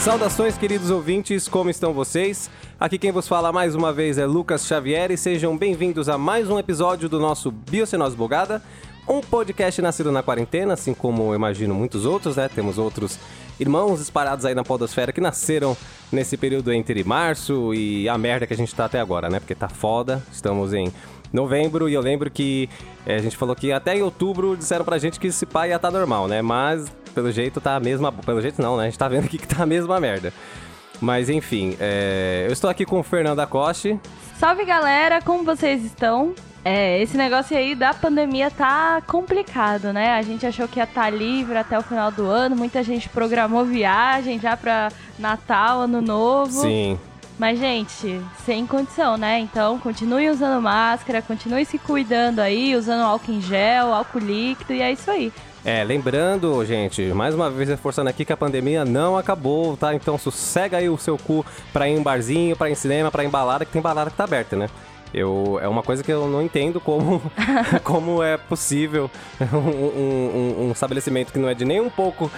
Saudações, queridos ouvintes, como estão vocês? Aqui quem vos fala mais uma vez é Lucas Xavier e sejam bem-vindos a mais um episódio do nosso Biocenose Bugada, um podcast nascido na quarentena, assim como eu imagino muitos outros, né? Temos outros irmãos espalhados aí na podosfera que nasceram nesse período entre março e a merda que a gente tá até agora, né? Porque tá foda, estamos em novembro e eu lembro que a gente falou que até em outubro disseram pra gente que esse pai ia tá normal, né? Mas pelo jeito tá a mesma... Pelo jeito não, né? A gente tá vendo aqui que tá a mesma merda. Mas enfim, eu estou aqui com o Fernando Acosti. Salve, galera! Como vocês estão? Esse negócio aí da pandemia tá complicado, né? A gente achou que ia estar livre até o final do ano. Muita gente programou viagem já pra Natal, Ano Novo. Sim. Mas, gente, sem condição, né? Então, continue usando máscara, continue se cuidando aí, usando álcool em gel, álcool líquido, e é isso aí. Lembrando, gente, mais uma vez reforçando aqui que a pandemia não acabou, tá? Então, sossega aí o seu cu pra ir em barzinho, pra ir em cinema, pra ir em balada, que tem balada que tá aberta, né? É uma coisa que eu não entendo como é possível um estabelecimento que não é de nem um pouco,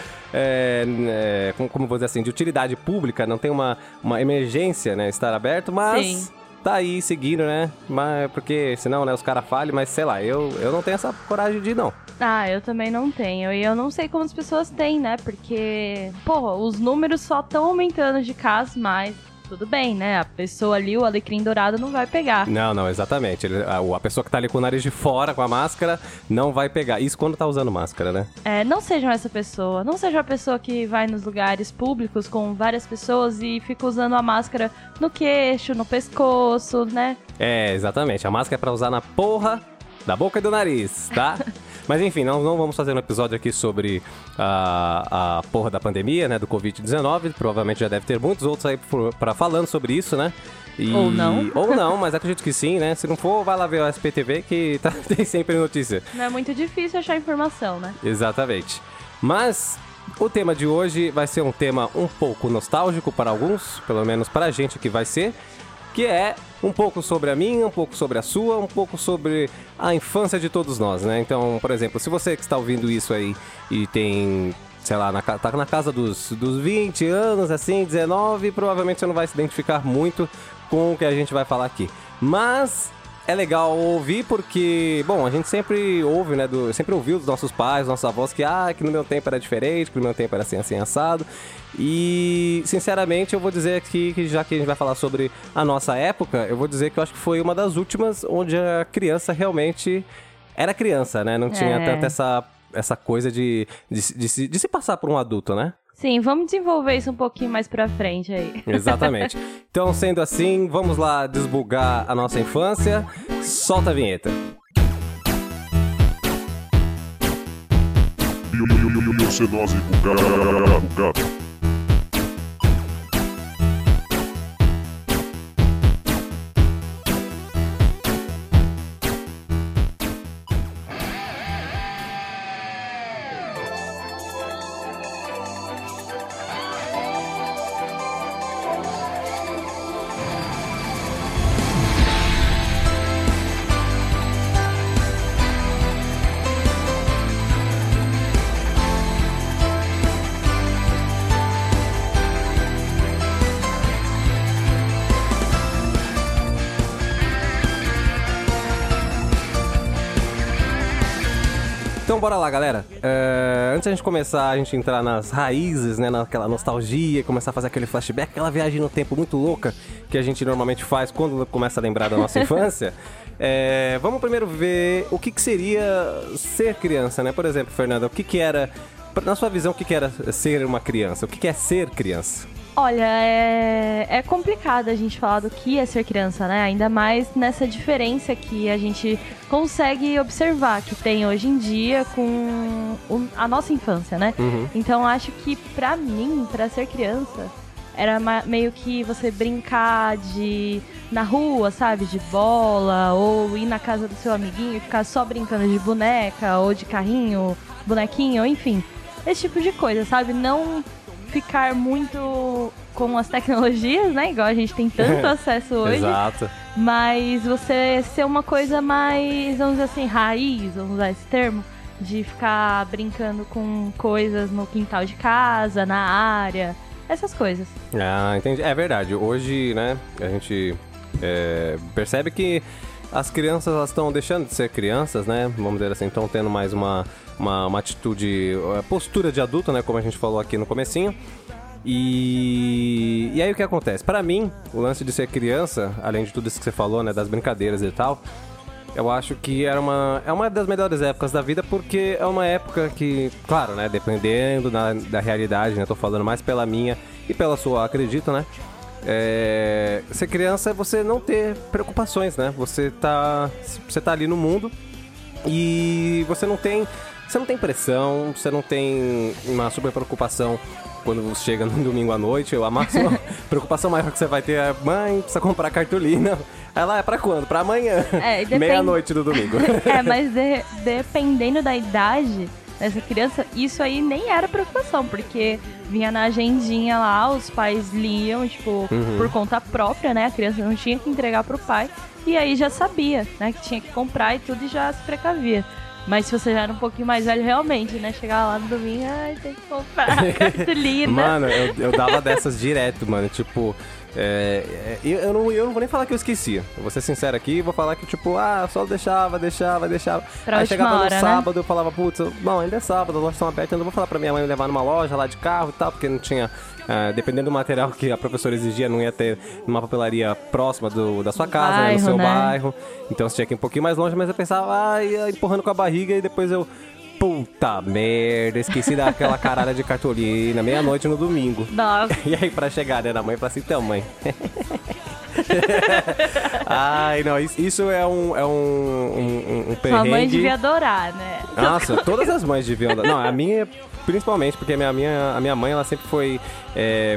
como vou dizer assim, de utilidade pública, não tem uma emergência, né, estar aberto, mas sim, tá aí seguindo, né, mas, porque senão, né, os caras falham, mas sei lá, eu não tenho essa coragem de ir, não. Ah, eu também não tenho, e eu não sei como as pessoas têm, né, porque, porra, os números só estão aumentando de casos, mas... Tudo bem, né? A pessoa ali, o alecrim dourado, não vai pegar. Não, exatamente. A pessoa que tá ali com o nariz de fora, com a máscara, não vai pegar. Isso quando tá usando máscara, né? Não sejam essa pessoa. Não seja a pessoa que vai nos lugares públicos com várias pessoas e fica usando a máscara no queixo, no pescoço, né? Exatamente. A máscara é pra usar na porra da boca e do nariz, tá? Mas enfim, não vamos fazer um episódio aqui sobre a porra da pandemia, né, do Covid-19. Provavelmente já deve ter muitos outros aí pra falando sobre isso, né? Ou não. Ou não, mas acredito que sim, né? Se não for, vai lá ver o SBT que tem sempre notícia. Não é muito difícil achar informação, né? Exatamente. Mas o tema de hoje vai ser um tema um pouco nostálgico para alguns, pelo menos pra gente que vai ser, que é um pouco sobre a minha, um pouco sobre a sua, um pouco sobre a infância de todos nós, né? Então, por exemplo, se você que está ouvindo isso aí e tem, sei lá, tá na casa dos 20 anos, assim, 19, provavelmente você não vai se identificar muito com o que a gente vai falar aqui. Mas é legal ouvir porque, bom, a gente sempre ouve, né? Sempre ouviu dos nossos pais, dos nossos avós que no meu tempo era diferente, que no meu tempo era assim, assado. E, sinceramente, eu vou dizer aqui que já que a gente vai falar sobre a nossa época, eu vou dizer que eu acho que foi uma das últimas onde a criança realmente era criança, né? Não tinha tanta essa coisa de se passar por um adulto, né? Sim, vamos desenvolver isso um pouquinho mais pra frente aí. Exatamente. Então, sendo assim, vamos lá desbugar a nossa infância. Solta a vinheta. Biocenose bugada. Então bora lá, galera. Antes da gente começar, a gente entrar nas raízes, né, naquela nostalgia, começar a fazer aquele flashback, aquela viagem no tempo muito louca que a gente normalmente faz quando começa a lembrar da nossa infância, vamos primeiro ver o que seria ser criança, né? Por exemplo, Fernanda, o que era, na sua visão, o que era ser uma criança? O que é ser criança? Olha, é complicado a gente falar do que é ser criança, né? Ainda mais nessa diferença que a gente consegue observar que tem hoje em dia com a nossa infância, né? Uhum. Então, acho que pra mim, pra ser criança, era meio que você brincar na rua, sabe? De bola, ou ir na casa do seu amiguinho e ficar só brincando de boneca, ou de carrinho, bonequinho, enfim. Esse tipo de coisa, sabe? Não ficar muito com as tecnologias, né? Igual a gente tem tanto acesso hoje. Exato. Mas você ser uma coisa mais, vamos dizer assim, raiz, vamos usar esse termo, de ficar brincando com coisas no quintal de casa, na área. essas coisas. Ah, entendi. É verdade. Hoje, né, a gente percebe que as crianças, elas estão deixando de ser crianças, né? Vamos dizer assim, estão tendo mais uma atitude, uma postura de adulto, né? Como a gente falou aqui no comecinho. E aí o que acontece? Pra mim, o lance de ser criança, além de tudo isso que você falou, né? Das brincadeiras e tal, eu acho que era uma das melhores épocas da vida, porque é uma época que, claro, né? Dependendo da realidade, né? Tô falando mais pela minha e pela sua, acredito, né? Ser criança é você não ter preocupações, né? Você tá ali no mundo e você não tem pressão, você não tem uma super preocupação quando você chega no domingo à noite. A máxima preocupação maior que você vai ter é: mãe, precisa comprar cartolina. Ela é pra quando? Pra amanhã, meia-noite do domingo. Mas dependendo da idade dessa criança, isso aí nem era preocupação, porque vinha na agendinha lá, os pais liam, tipo, por conta própria, né? A criança não tinha que entregar pro pai, e aí já sabia, né, que tinha que comprar e tudo, e já se precavia. Mas se você já era um pouquinho mais velho, realmente, né? Chegar lá no domingo, ai, tem que comprar cartolina. Mano, eu dava dessas direto, mano, tipo... Eu não vou nem falar que eu esquecia. Eu vou ser sincero aqui, vou falar que tipo, só deixava. Pra aí chegava hora, no sábado, né? Eu falava, putz, não, ainda é sábado, as lojas estão abertas, eu não vou falar pra minha mãe me levar numa loja lá de carro e tal, porque não tinha, dependendo do material que a professora exigia, não ia ter numa papelaria próxima da sua casa, bairro, né? No seu bairro. Então você tinha que ir um pouquinho mais longe, mas eu pensava, ia empurrando com a barriga, e depois eu... puta merda, esqueci daquela caralha de cartolina, meia-noite no domingo. Nossa. E aí pra chegar, né, na mãe, pra assim, então, mãe. Ai, não, isso é um perrengue. Sua mãe devia adorar, né? Nossa, todas as mães deviam adorar. Não, a minha, principalmente, porque a minha mãe, ela sempre foi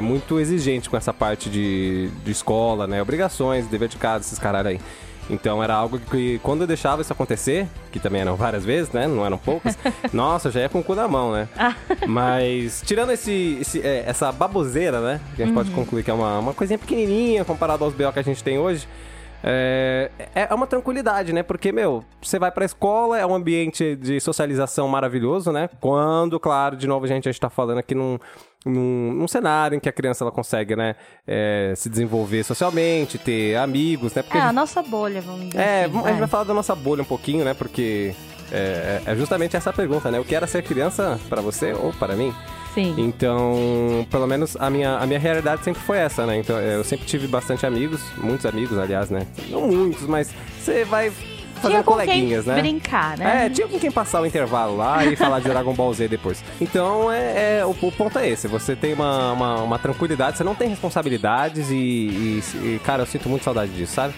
muito exigente com essa parte de escola, né? Obrigações, dever de casa, esses caralho aí. Então era algo que, quando eu deixava isso acontecer, que também eram várias vezes, né? Não eram poucas. Nossa, já ia com o cu na mão, né? Mas tirando essa baboseira, né? Que a gente pode concluir que é uma coisinha pequenininha comparado aos B.O. que a gente tem hoje. É uma tranquilidade, né? Porque, meu, você vai pra escola, é um ambiente de socialização maravilhoso, né? Quando, claro, de novo, gente, a gente tá falando aqui num cenário em que a criança, ela consegue, né, se desenvolver socialmente, ter amigos, né? Porque a nossa bolha, vamos dizer. A gente vai falar da nossa bolha um pouquinho, né? Porque é justamente essa pergunta, né? O que era ser criança pra você ou para mim? Sim. Então, pelo menos a minha realidade sempre foi essa, né? Então, eu sempre tive bastante amigos, muitos amigos, aliás, né? Não muitos, mas você vai... fazendo coleguinhas, né? Brincar, né? Tinha com quem passar o intervalo lá e falar de Dragon Ball Z depois. Então, o ponto é esse. Você tem uma tranquilidade, você não tem responsabilidades e, cara, eu sinto muito saudade disso, sabe?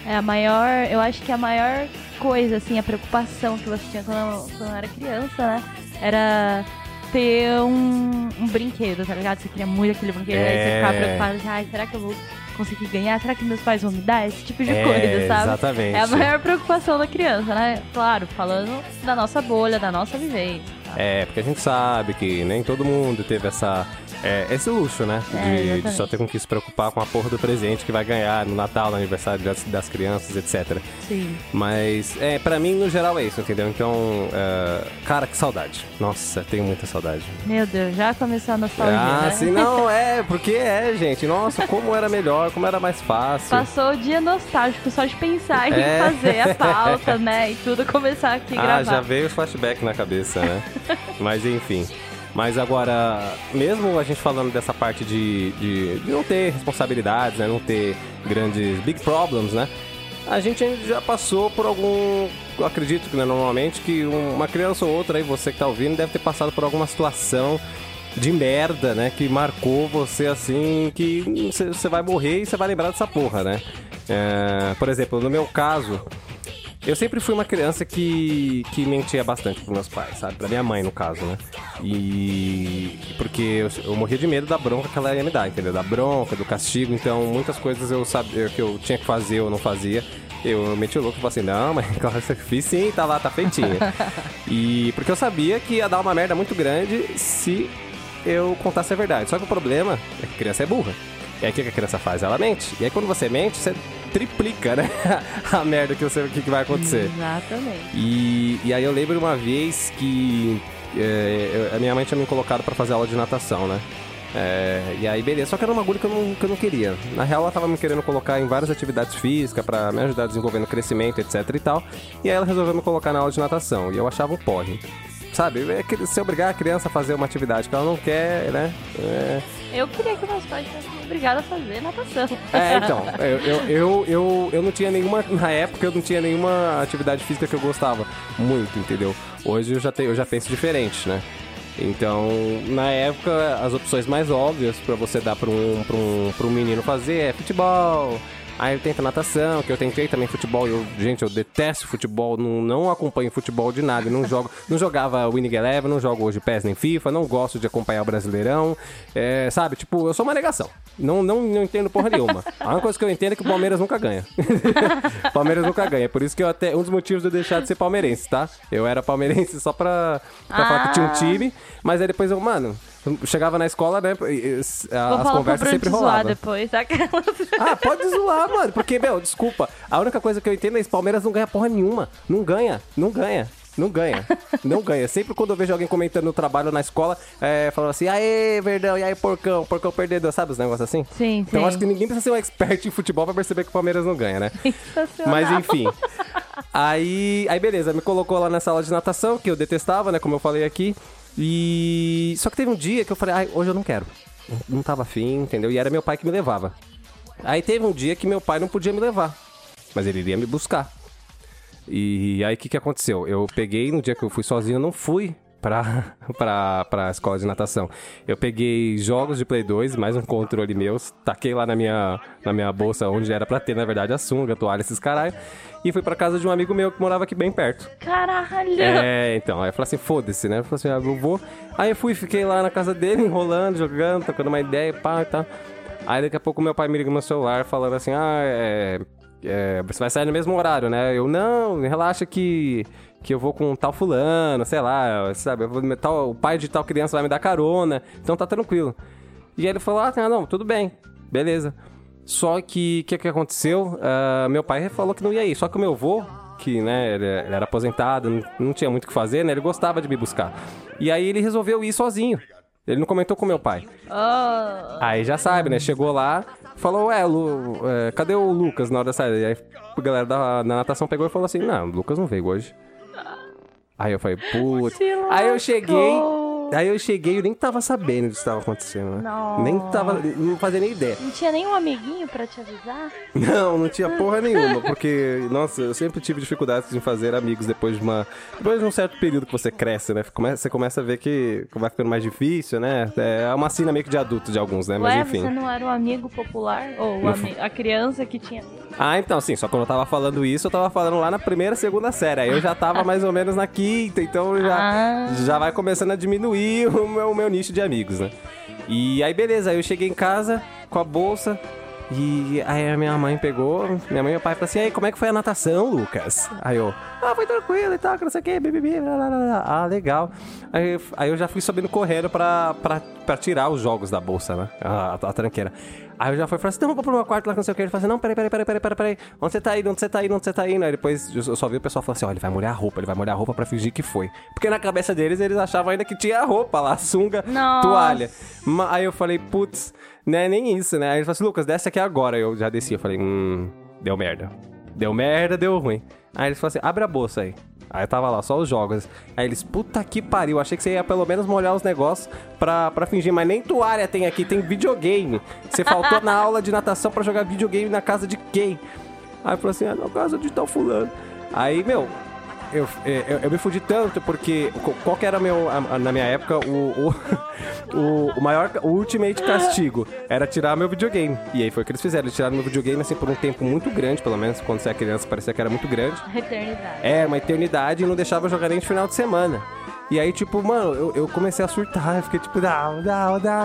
Eu acho que a maior coisa, assim, a preocupação que você tinha quando era criança, né? Era ter um brinquedo, tá ligado? Você queria muito aquele brinquedo, aí você ficava preocupado, será que eu vou conseguir ganhar? Será que meus pais vão me dar? Esse tipo de coisa, sabe? Exatamente. É a maior preocupação da criança, né? Claro, falando da nossa bolha, da nossa vivência. Sabe? Porque a gente sabe que nem todo mundo teve esse luxo, né? De só ter com que se preocupar com a porra do presente que vai ganhar no Natal, no aniversário das crianças, etc. Sim. Mas, pra mim, no geral, é isso, entendeu? Então, cara, que saudade. Nossa, tenho muita saudade. Meu Deus, já começou a nostalgia, né? Sim, não, porque gente, nossa, como era melhor, como era mais fácil. Passou o dia nostálgico só de pensar em fazer a pauta, né? E tudo começar aqui a gravar. Já veio o flashback na cabeça, né? Mas, enfim... Mas agora, mesmo a gente falando dessa parte de não ter responsabilidades, né? Não ter grandes big problems, né? A gente já passou por eu acredito que, né, normalmente, que uma criança ou outra aí, você que tá ouvindo, deve ter passado por alguma situação de merda, né? Que marcou você assim, que você vai morrer e você vai lembrar dessa porra, né? Por exemplo, no meu caso... Eu sempre fui uma criança que mentia bastante pros meus pais, sabe? Pra minha mãe, no caso, né? E... porque eu morria de medo da bronca que ela ia me dar, entendeu? Da bronca, do castigo. Então, muitas coisas eu sabia que eu tinha que fazer, eu não fazia. Eu meti o louco e falei assim, não, mas claro que eu fiz sim, tá lá, tá feitinho. E porque eu sabia que ia dar uma merda muito grande se eu contasse a verdade. Só que o problema é que a criança é burra. E aí o que a criança faz? Ela mente. E aí quando você mente, você triplica, né? A merda que você, o que vai acontecer. Exatamente. E aí eu lembro uma vez que a minha mãe tinha me colocado pra fazer aula de natação, né? É, e aí, beleza. Só que era um bagulho que eu não queria. Na real, ela tava me querendo colocar em várias atividades físicas pra me ajudar a desenvolver no crescimento, etc e tal. E aí ela resolveu me colocar na aula de natação. E eu achava um porre. Sabe? Se obrigar a criança a fazer uma atividade que ela não quer, né? É... Eu queria que meus pais fossem obrigados a fazer natação. É, então. Eu não tinha nenhuma... Na época, eu não tinha nenhuma atividade física que eu gostava muito, entendeu? Hoje eu já penso diferente, né? Então, na época, as opções mais óbvias pra você dar pra um menino fazer é futebol. Aí ele tenta natação, que eu tentei também futebol. Gente, eu detesto futebol, não acompanho futebol de nada. Não jogava Winning Eleven, não jogo hoje PES nem FIFA, não gosto de acompanhar o Brasileirão. É, sabe, tipo, eu sou uma negação. Não entendo porra nenhuma. A única coisa que eu entendo é que o Palmeiras nunca ganha. Palmeiras nunca ganha. Por isso que eu até... Um dos motivos de eu deixar de ser palmeirense, tá? Eu era palmeirense só pra falar que tinha um time. Mas aí depois eu, mano... Chegava na escola, né? As conversas sempre rolavam. Depois, ah, pode zoar, mano. Porque, meu, desculpa. A única coisa que eu entendo é que Palmeiras não ganha porra nenhuma. Não ganha. Sempre quando eu vejo alguém comentando no trabalho, na escola, falando assim, aê, Verdão, e aí, porcão perdedor, sabe os negócios assim? Sim, então, sim. Acho que ninguém precisa ser um expert em futebol pra perceber que o Palmeiras não ganha, né? Mas, enfim. Aí, beleza, me colocou lá na sala de natação, que eu detestava, né? Como eu falei aqui. E só que teve um dia que eu falei, ai, hoje eu não quero. Não tava afim, entendeu? E era meu pai que me levava. Aí teve um dia que meu pai não podia me levar, mas ele iria me buscar. E aí o que aconteceu? Eu peguei, no dia que eu fui sozinho, eu não fui pra escola de natação. Eu peguei jogos de Play 2, mais um controle meu, taquei lá na minha bolsa, onde era pra ter, na verdade, a sunga, a toalha, esses caralho, e fui pra casa de um amigo meu que morava aqui bem perto. Caralho! É, então, aí eu falei assim, foda-se, né? Eu falei assim, eu vou. Aí eu fui, fiquei lá na casa dele, enrolando, jogando, tocando uma ideia, pá, tá. Aí daqui a pouco meu pai me liga no meu celular, falando assim, você vai sair no mesmo horário, né? Eu, não, relaxa que eu vou com tal fulano, sei lá, sabe? O pai de tal criança vai me dar carona, então tá tranquilo. E aí ele falou, não, tudo bem, beleza. Só que, o que aconteceu? Meu pai falou que não ia ir, só que o meu avô, que, né, ele era aposentado, não tinha muito o que fazer, né? Ele gostava de me buscar. E aí ele resolveu ir sozinho. Ele não comentou com meu pai. Oh. Aí já sabe, né? Chegou lá, falou, cadê o Lucas na hora da saída? E aí a galera da natação pegou e falou assim, não, o Lucas não veio hoje. Aí eu falei, puta. Aí eu cheguei, eu nem tava sabendo do que estava acontecendo, né? Não. Não fazia nem ideia. Não tinha nenhum amiguinho pra te avisar? Não tinha porra nenhuma, porque, nossa, eu sempre tive dificuldades em fazer amigos depois de um certo período que você cresce, né? Você começa a ver que vai ficando mais difícil, né? É uma sina meio que de adulto de alguns, né? Mas enfim. Você não era um amigo popular? Ou a criança que tinha... Ah, então, sim, só quando eu tava falando isso, eu tava falando lá na primeira, segunda série. Aí eu já tava mais ou menos na quinta, então já vai começando a diminuir o meu nicho de amigos, né? E aí, beleza, aí eu cheguei em casa com a bolsa e aí a minha mãe e meu pai falaram assim, aí, como é que foi a natação, Lucas? Aí eu, foi tranquilo e tal, que não sei o que, legal. Aí eu já fui subindo correndo pra tirar os jogos da bolsa, né? A tranqueira. Aí eu já fui e falei assim, não, vou pro meu quarto lá, que não sei o que. Ele falou assim, não, peraí, onde você tá indo, onde você tá indo? Aí depois eu só vi o pessoal falando assim, ó, ele vai molhar a roupa pra fingir que foi. Porque na cabeça deles, eles achavam ainda que tinha a roupa lá, sunga, nossa, toalha. Aí eu falei, putz, né, nem isso, né? Aí ele falou assim, Lucas, desce aqui agora. Eu já desci, eu falei, deu merda, deu ruim. Aí eles falaram assim, abre a bolsa aí. Aí eu tava lá, só os jogos. Aí eles, puta que pariu, achei que você ia pelo menos molhar os negócios pra fingir. Mas nem toalha tem aqui, tem videogame. Você faltou na aula de natação pra jogar videogame na casa de quem? Aí eu falei assim, na casa de tal fulano. Aí, meu, eu me fudi tanto, porque qual que era na minha época o ultimate castigo era tirar meu videogame. E aí foi o que eles fizeram, eles tiraram meu videogame assim por um tempo muito grande, pelo menos quando você é criança parecia que era muito grande. Eternidade. É, uma eternidade, e não deixava eu jogar nem de final de semana. E aí, tipo, mano, eu comecei a surtar, eu fiquei tipo,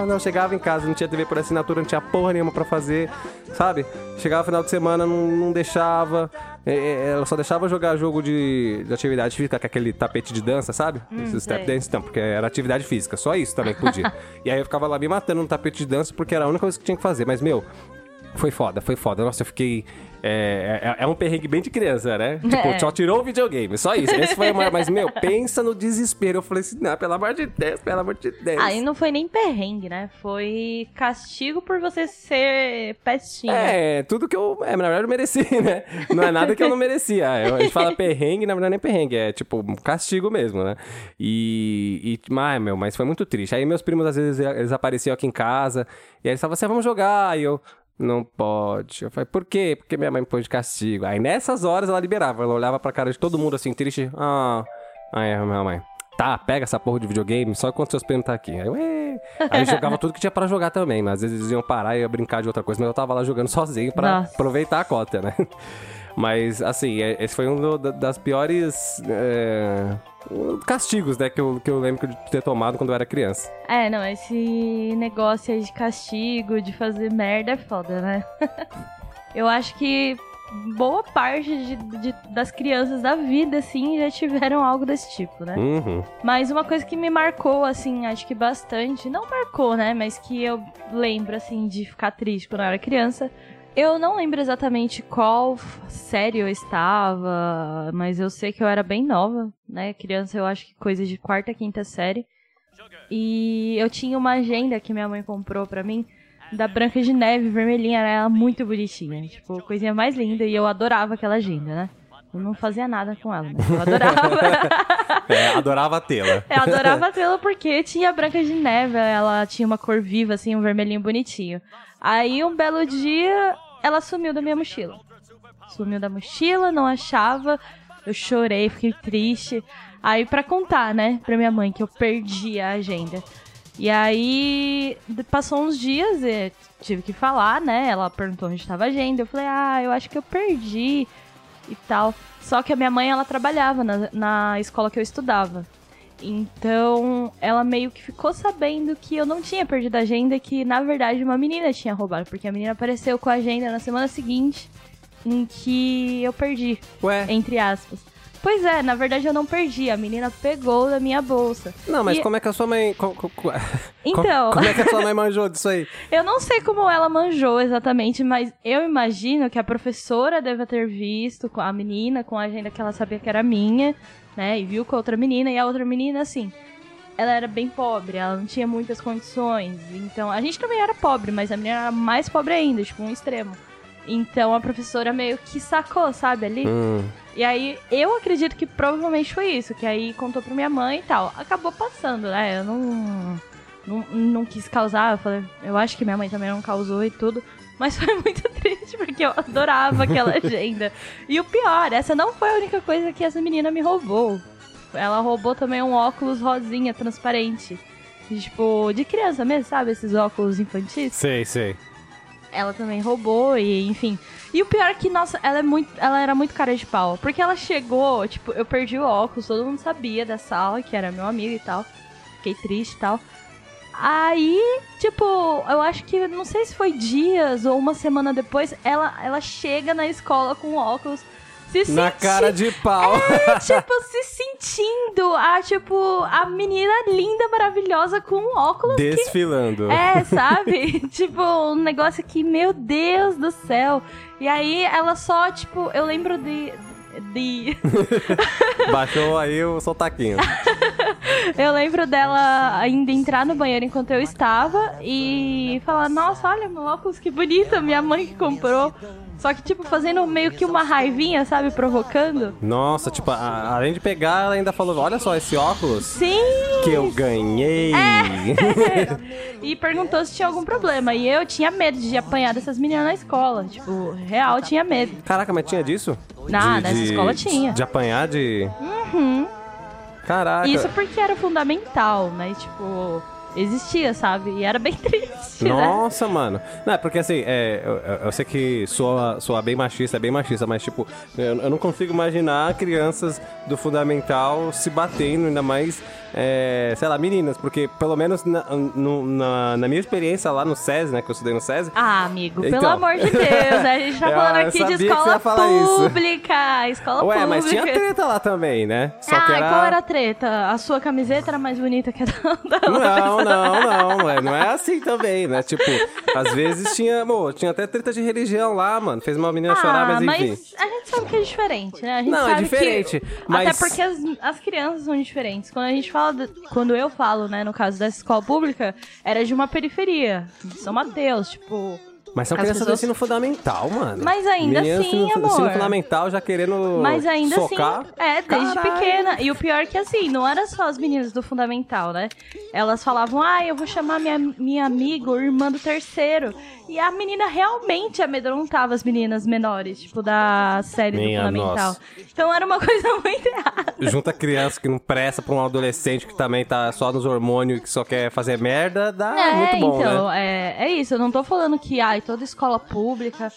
não, chegava em casa, não tinha TV por assinatura, não tinha porra nenhuma pra fazer, sabe? Chegava no final de semana, não deixava, ela só deixava jogar jogo de atividade física, com aquele tapete de dança, sabe? Esse step dance, então, porque era atividade física, só isso também que podia. E aí eu ficava lá me matando no tapete de dança, porque era a única coisa que tinha que fazer, mas, meu... Foi foda, foi foda. Nossa, eu fiquei... É um perrengue bem de criança, né? Tipo, só tirou o videogame, só isso. Esse foi o maior, mas, meu, pensa no desespero. Eu falei assim, não, pelo amor de Deus, pelo amor de Deus. Aí não foi nem perrengue, né? Foi castigo por você ser pestinha. É, tudo que eu... na verdade, eu mereci, né? Não é nada que eu não merecia. A gente fala perrengue, na verdade, nem perrengue. É, tipo, castigo mesmo, né? Mas foi muito triste. Aí meus primos, às vezes, eles apareciam aqui em casa. E aí eles falavam assim, vamos jogar. E eu... Não pode. Eu falei, por quê? Porque minha mãe me pôs de castigo. Aí nessas horas ela liberava, ela olhava pra cara de todo mundo assim, triste. Ah, aí minha mãe, tá, pega essa porra de videogame só enquanto seus primos tá aqui. Aí eu, aí jogava tudo que tinha pra jogar também, mas às vezes eles iam parar e ia brincar de outra coisa, mas eu tava lá jogando sozinho pra aproveitar a cota, né? Mas, assim, esse foi um das piores castigos, né, que eu lembro de ter tomado quando eu era criança. É, não, esse negócio aí de castigo, de fazer merda é foda, né? Eu acho que boa parte das crianças da vida, assim, já tiveram algo desse tipo, né? Uhum. Mas uma coisa que me marcou, assim, acho que bastante, não marcou, né, mas que eu lembro, assim, de ficar triste quando eu era criança... Eu não lembro exatamente qual série eu estava, mas eu sei que eu era bem nova, né? Criança, eu acho que coisa de quarta, quinta série. E eu tinha uma agenda que minha mãe comprou pra mim, da Branca de Neve, vermelhinha, era ela muito bonitinha. Tipo, coisinha mais linda, e eu adorava aquela agenda, né? Eu não fazia nada com ela, mas eu adorava. Adorava tê-la. Adorava tê-la porque tinha a Branca de Neve, ela tinha uma cor viva, assim, um vermelhinho bonitinho. Aí, um belo dia... Ela sumiu da minha mochila. Sumiu da mochila, não achava. Eu chorei, fiquei triste. Aí pra contar, né, pra minha mãe, que eu perdi a agenda. E aí, passou uns dias, eu tive que falar, né? Ela perguntou onde estava a agenda. Eu falei, eu acho que eu perdi e tal. Só que a minha mãe, ela trabalhava na escola que eu estudava. Então, ela meio que ficou sabendo que eu não tinha perdido a agenda, que, na verdade, uma menina tinha roubado. Porque a menina apareceu com a agenda na semana seguinte, em que eu perdi, entre aspas. Pois é, na verdade eu não perdi, a menina pegou da minha bolsa. Não, mas como é que a sua mãe... Então... Como é que a sua mãe manjou disso aí? Eu não sei como ela manjou exatamente, mas eu imagino que a professora deve ter visto a menina com a agenda que ela sabia que era minha, né, e viu com a outra menina, e a outra menina, assim, ela era bem pobre, ela não tinha muitas condições, então, a gente também era pobre, mas a menina era mais pobre ainda, tipo, um extremo. Então, a professora meio que sacou, sabe, ali? E aí, eu acredito que provavelmente foi isso, que aí contou pra minha mãe e tal. Acabou passando, né? Eu não quis causar, eu acho que minha mãe também não causou e tudo. Mas foi muito triste, porque eu adorava aquela agenda. E o pior, essa não foi a única coisa que essa menina me roubou. Ela roubou também um óculos rosinha, transparente. Tipo, de criança mesmo, sabe? Esses óculos infantis. Sei, sei. Ela também roubou e, enfim... E o pior é que, nossa, ela era muito cara de pau. Porque ela chegou, tipo, eu perdi o óculos, todo mundo sabia da sala, que era meu amigo e tal. Fiquei triste e tal. Aí, tipo, eu acho que, não sei se foi dias ou uma semana depois, ela chega na escola com o óculos... Na cara de pau. É, tipo, se sentindo a menina linda, maravilhosa, com um óculos. Desfilando. Sabe? Tipo, um negócio que, meu Deus do céu. E aí, ela só, tipo, eu lembro de... Baixou aí o sotaquinho. Eu lembro dela ainda entrar no banheiro enquanto eu estava e falar, nossa, olha meu óculos, que bonito, minha mãe que comprou. Só que, tipo, fazendo meio que uma raivinha, sabe? Provocando. Nossa, tipo, além de pegar, ela ainda falou, olha só esse óculos. Sim! Que eu ganhei. E perguntou se tinha algum problema. E eu tinha medo de apanhar dessas meninas na escola. Tipo, real, tinha medo. Caraca, mas tinha disso? Nessa escola tinha. De apanhar de... Uhum. Caraca. Isso porque era fundamental, né? Tipo... Existia, sabe? E era bem triste, nossa, né? Mano. Não, porque assim, eu sei que soa bem machista, mas tipo, eu não consigo imaginar crianças do fundamental se batendo, ainda mais sei lá, meninas, porque pelo menos na minha experiência lá no SESI, né, que eu estudei no SESI... Ah, amigo, então, pelo amor de Deus, a gente tá falando aqui de escola pública, Ué, mas tinha treta lá também, né? Só que era... qual era a treta? A sua camiseta era mais bonita que a da outra? Não é assim também, né? Tipo, às vezes tinha até treta de religião lá, mano, fez uma menina chorar, mas enfim... A gente sabe que é diferente, né? A gente sabe diferente, que... mas... Até porque as crianças são diferentes. Quando a gente fala... Quando eu falo, né, no caso dessa escola pública, era de uma periferia, de São Mateus, tipo... Mas são crianças do ensino fundamental, mano. Mas ainda assim, amor. Ensino fundamental já querendo Mas ainda socar. Assim, desde pequena. E o pior é que, assim, não era só as meninas do fundamental, né? Elas falavam, eu vou chamar minha amiga ou irmã do terceiro. E a menina realmente amedrontava as meninas menores, tipo, da série do fundamental. Nossa. Então era uma coisa muito errada. Junta criança que não presta pra um adolescente que também tá só nos hormônios e que só quer fazer merda, dá muito bom, então, né? É isso. Eu não tô falando que, toda escola pública,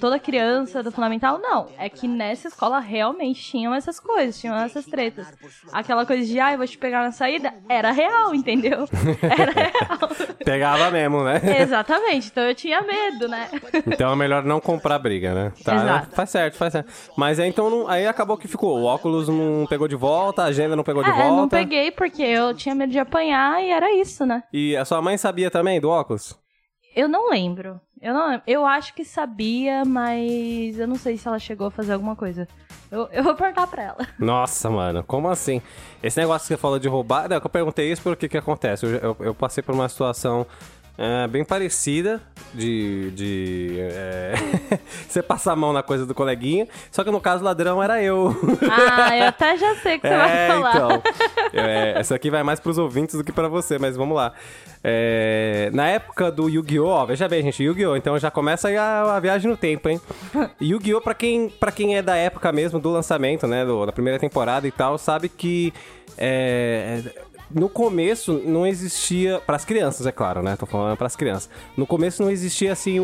toda criança do fundamental, não. É que nessa escola realmente tinham essas coisas, tinham essas tretas. Aquela coisa de, vou te pegar na saída, era real, entendeu? Era real. Pegava mesmo, né? Exatamente, então eu tinha medo, né? Então é melhor não comprar briga, né? Tá, exato. Né? Faz certo. Mas aí acabou que ficou, o óculos não pegou de volta, a agenda não pegou de volta. Não peguei porque eu tinha medo de apanhar e era isso, né? E a sua mãe sabia também do óculos? Eu não lembro. Eu acho que sabia, mas eu não sei se ela chegou a fazer alguma coisa. Eu vou perguntar pra ela. Nossa, mano, como assim? Esse negócio que você falou de roubar... Não, eu perguntei isso porque que acontece. Eu passei por uma situação bem parecida de você passar a mão na coisa do coleguinha. Só que no caso, o ladrão era eu. Eu até já sei o que você vai falar. Então, essa aqui vai mais pros ouvintes do que pra você, mas vamos lá. Na época do Yu-Gi-Oh! Veja bem, gente, Yu-Gi-Oh! Então já começa aí a viagem no tempo, hein? Yu-Gi-Oh! Pra quem é da época mesmo do lançamento, né? Da primeira temporada e tal, sabe que no começo não existia... Pras crianças, é claro, né? Tô falando pras crianças. No começo não existia, assim,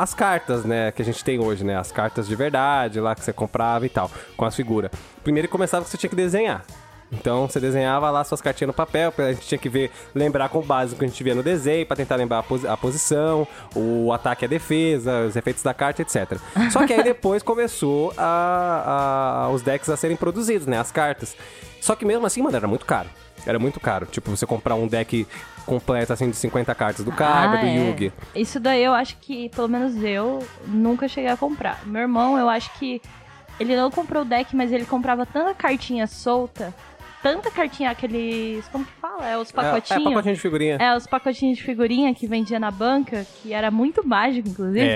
as cartas, né? Que a gente tem hoje, né? As cartas de verdade lá que você comprava e tal, com as figuras. Primeiro começava que você tinha que desenhar. Então, você desenhava lá suas cartinhas no papel, a gente tinha que lembrar com base no que a gente via no desenho, pra tentar lembrar a posição, o ataque e a defesa, os efeitos da carta, etc. Só que aí depois começou os decks a serem produzidos, né? As cartas. Só que mesmo assim, mano, era muito caro. Era muito caro. Tipo, você comprar um deck completo, assim, de 50 cartas do Karma, do Yugi. Isso daí eu acho que, pelo menos eu, nunca cheguei a comprar. Meu irmão, eu acho que ele não comprou o deck, mas ele comprava tanta cartinha solta... Tanta cartinha, aqueles... Como que fala? Os pacotinhos. Pacotinho de figurinha. Os pacotinhos de figurinha que vendia na banca, que era muito mágico, inclusive.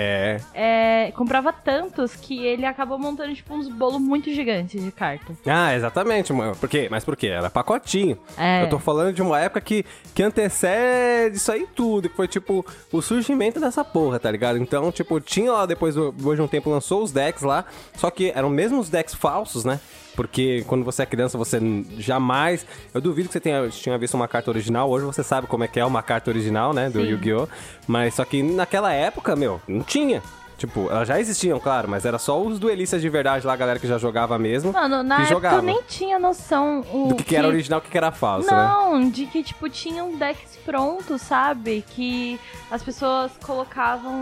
Comprava tantos que ele acabou montando, tipo, uns bolos muito gigantes de carta. Exatamente, mano. Por quê? Mas por quê? Era pacotinho. Eu tô falando de uma época que antecede isso aí tudo, que foi, tipo, o surgimento dessa porra, tá ligado? Então, tipo, tinha lá, depois de um tempo, lançou os decks lá, só que eram mesmo os decks falsos, né? Porque quando você é criança, você jamais... Eu duvido que você tinha visto uma carta original. Hoje você sabe como é que é uma carta original, né? Do Sim. Yu-Gi-Oh! Mas só que naquela época, não tinha. Tipo, elas já existiam, claro, mas era só os duelistas de verdade lá, a galera que já jogava mesmo. Mano, na época eu nem tinha noção... Do que era original, o que era falso, né? Não, de que, tipo, tinham decks prontos, sabe? Que as pessoas colocavam,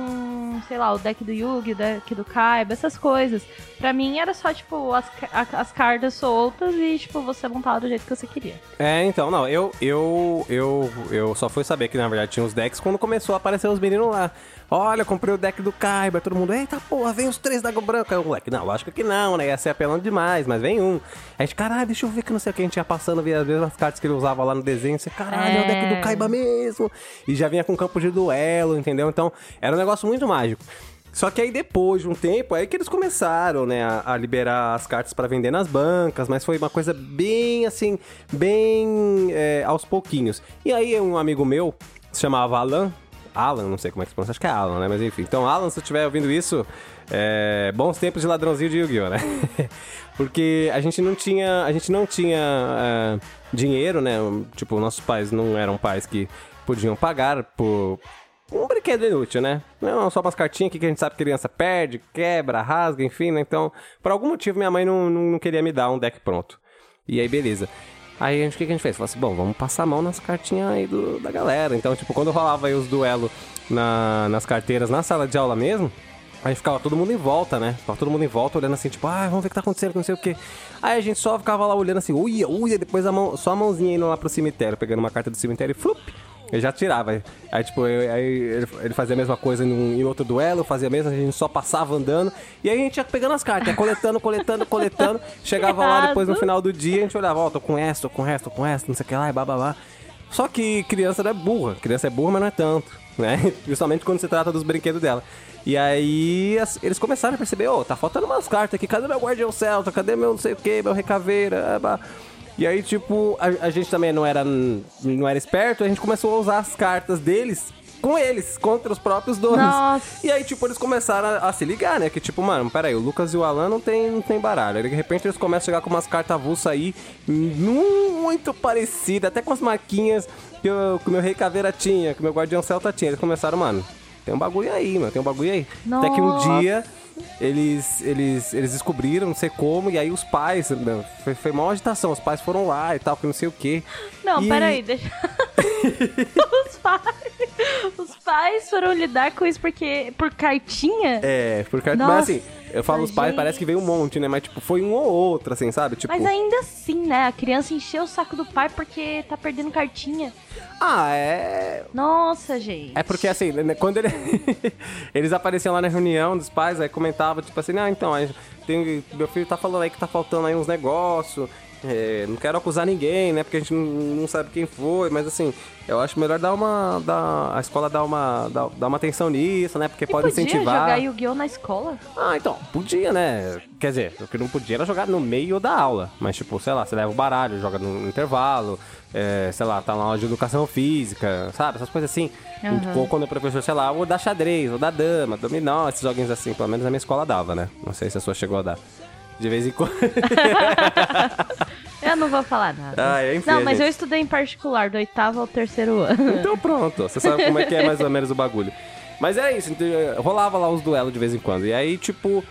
sei lá, o deck do Yugi, o deck do Kaiba, essas coisas. Pra mim era só, tipo, as cartas soltas e, tipo, você montava do jeito que você queria. Então, não, eu só fui saber que, na verdade, tinha os decks quando começou a aparecer os meninos lá. Olha, eu comprei o deck do Kaiba, todo mundo, eita porra, vem os 3 Dragon Branco. Aí o moleque, não, lógico que não, né, ia ser apelando demais, mas vem um. Aí a gente, caralho, deixa eu ver que não sei o que, a gente ia passando, via as mesmas cartas que ele usava lá no desenho, você, caralho, é o deck do Kaiba mesmo. E já vinha com campo de duelo, entendeu? Então, era um negócio muito mágico. Só que aí depois de um tempo, aí que eles começaram, né, a liberar as cartas pra vender nas bancas, mas foi uma coisa bem, assim, bem aos pouquinhos. E aí um amigo meu, se chamava Alan, não sei como é que se pronuncia, acho que é Alan, né? Mas enfim, então Alan, se eu estiver ouvindo isso, bons tempos de ladrãozinho de Yu-Gi-Oh!, né? Porque a gente não tinha dinheiro, né? Tipo, nossos pais não eram pais que podiam pagar por um brinquedo inútil, né? Não, só umas cartinhas aqui que a gente sabe que criança perde, quebra, rasga, enfim, né? Então, por algum motivo, minha mãe não queria me dar um deck pronto. E aí, beleza. Aí o que a gente fez? Falou assim, bom, vamos passar a mão nas cartinhas aí da galera. Então, tipo, quando rolava aí os duelos nas carteiras, na sala de aula mesmo, aí ficava todo mundo em volta, né? Ficava todo mundo em volta, olhando assim, tipo, ah, vamos ver o que tá acontecendo, não sei o quê. Aí a gente só ficava lá olhando assim, uia, uia, depois a mão, só a mãozinha indo lá pro cemitério, pegando uma carta do cemitério e flup. Ele já tirava. Aí, tipo, ele fazia a mesma coisa em outro duelo, fazia a mesma, a gente só passava andando. E aí a gente ia pegando as cartas, ia coletando. Chegava lá depois no final do dia, a gente olhava, ó, tô com essa, não sei o que lá, e bababá. Só que criança não é burra. Criança é burra, mas não é tanto, né? Justamente quando se trata dos brinquedos dela. E aí eles começaram a perceber, ô, tá faltando umas cartas aqui, cadê meu Guardião Celta? Cadê meu não sei o que, meu Rei Caveira? E aí, tipo, a gente também não era esperto, a gente começou a usar as cartas deles com eles, contra os próprios donos. Nossa. E aí, tipo, eles começaram a se ligar, né? Que tipo, mano, peraí, o Lucas e o Alan não tem baralho. Aí, de repente, eles começam a chegar com umas cartas avulsas aí, muito parecidas, até com as marquinhas que o meu Rei Caveira tinha, que o meu Guardião Celta tinha. Eles começaram, mano, tem um bagulho aí. Nossa. Até que um dia... Eles descobriram, não sei como, e aí os pais, meu, foi maior agitação, os pais foram lá e tal, que não sei o quê. Não, peraí, deixa... Os pais foram lidar com isso porque... Por cartinha? É, por cartinha, mas assim, eu falo os pais, gente. Parece que veio um monte, né, mas tipo, foi um ou outro, assim, sabe? Tipo... Mas ainda assim, né, a criança encheu o saco do pai porque tá perdendo cartinha. Ah, é... Nossa, gente. É porque assim, quando eles apareciam lá na reunião dos pais, aí comentava, tipo assim, ah, então, meu filho tá falando aí que tá faltando aí uns negócios... É, não quero acusar ninguém, né? Porque a gente não sabe quem foi, mas assim, eu acho melhor a escola dar uma atenção nisso, né? Porque pode incentivar. Podia jogar Yu-Gi-Oh! Na escola? Ah, então, podia, né? Quer dizer, o que não podia era jogar no meio da aula. Mas tipo, sei lá, você leva o baralho, joga no intervalo, sei lá, tá na aula de educação física, sabe? Essas coisas assim. Uhum. Ou quando o professor, sei lá, ou dá xadrez, ou dá dama, dominó, esses joguinhos assim. Pelo menos na minha escola dava, né? Não sei se a sua chegou a dar. De vez em quando. Eu não vou falar nada. Ah, enfim, não, mas gente... eu estudei em particular, do 8º ao 3º ano. Então pronto, você sabe como é que é mais ou menos o bagulho. Mas é isso, então, rolava lá os duelos de vez em quando. E aí, tipo,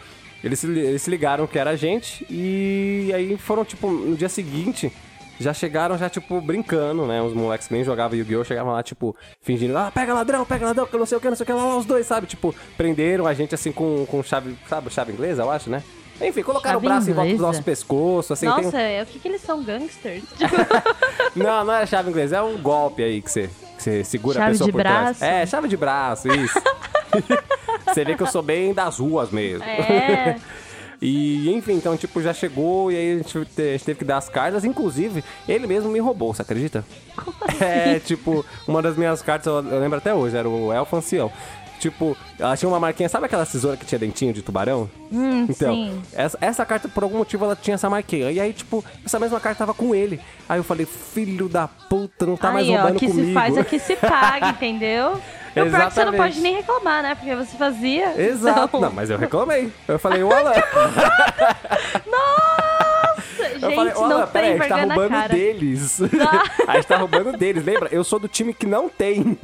eles se ligaram que era a gente. E aí foram, tipo, no dia seguinte... Já chegaram, já, tipo, brincando, né? Os moleques que nem jogavam Yu-Gi-Oh! Chegavam lá, tipo, fingindo, ah, pega ladrão, que não sei o que, lá os dois, sabe? Tipo, prenderam a gente, assim, com chave, sabe? Chave inglesa, eu acho, né? Enfim, colocaram chave o braço inglesa. Em volta do nosso pescoço, assim. Nossa, o que eles são, gangsters? não é chave inglesa, é um golpe aí que você segura chave a pessoa por trás. É, chave de braço, isso. Você vê que eu sou bem das ruas mesmo. É... E enfim, então tipo, já chegou e aí a gente teve que dar as cartas, inclusive ele mesmo me roubou, você acredita? Como assim? É, tipo, uma das minhas cartas, eu lembro até hoje, era o Elfo Ancião. Tipo, ela tinha uma marquinha, sabe aquela tesoura que tinha dentinho de tubarão? Então, sim. Essa carta, por algum motivo, ela tinha essa marquinha. E aí, tipo, essa mesma carta tava com ele. Aí eu falei, filho da puta, não tá aí, mais roubando comigo. Aí, ó, que se faz é que se paga, entendeu? E o pior é que você não pode nem reclamar, né? Porque você fazia. Exato. Então... Não, mas eu reclamei. Eu falei, o Alan... Nossa! Eu falei, olha, peraí, a gente tá roubando deles. A gente tá roubando deles, lembra? Eu sou do time que não tem.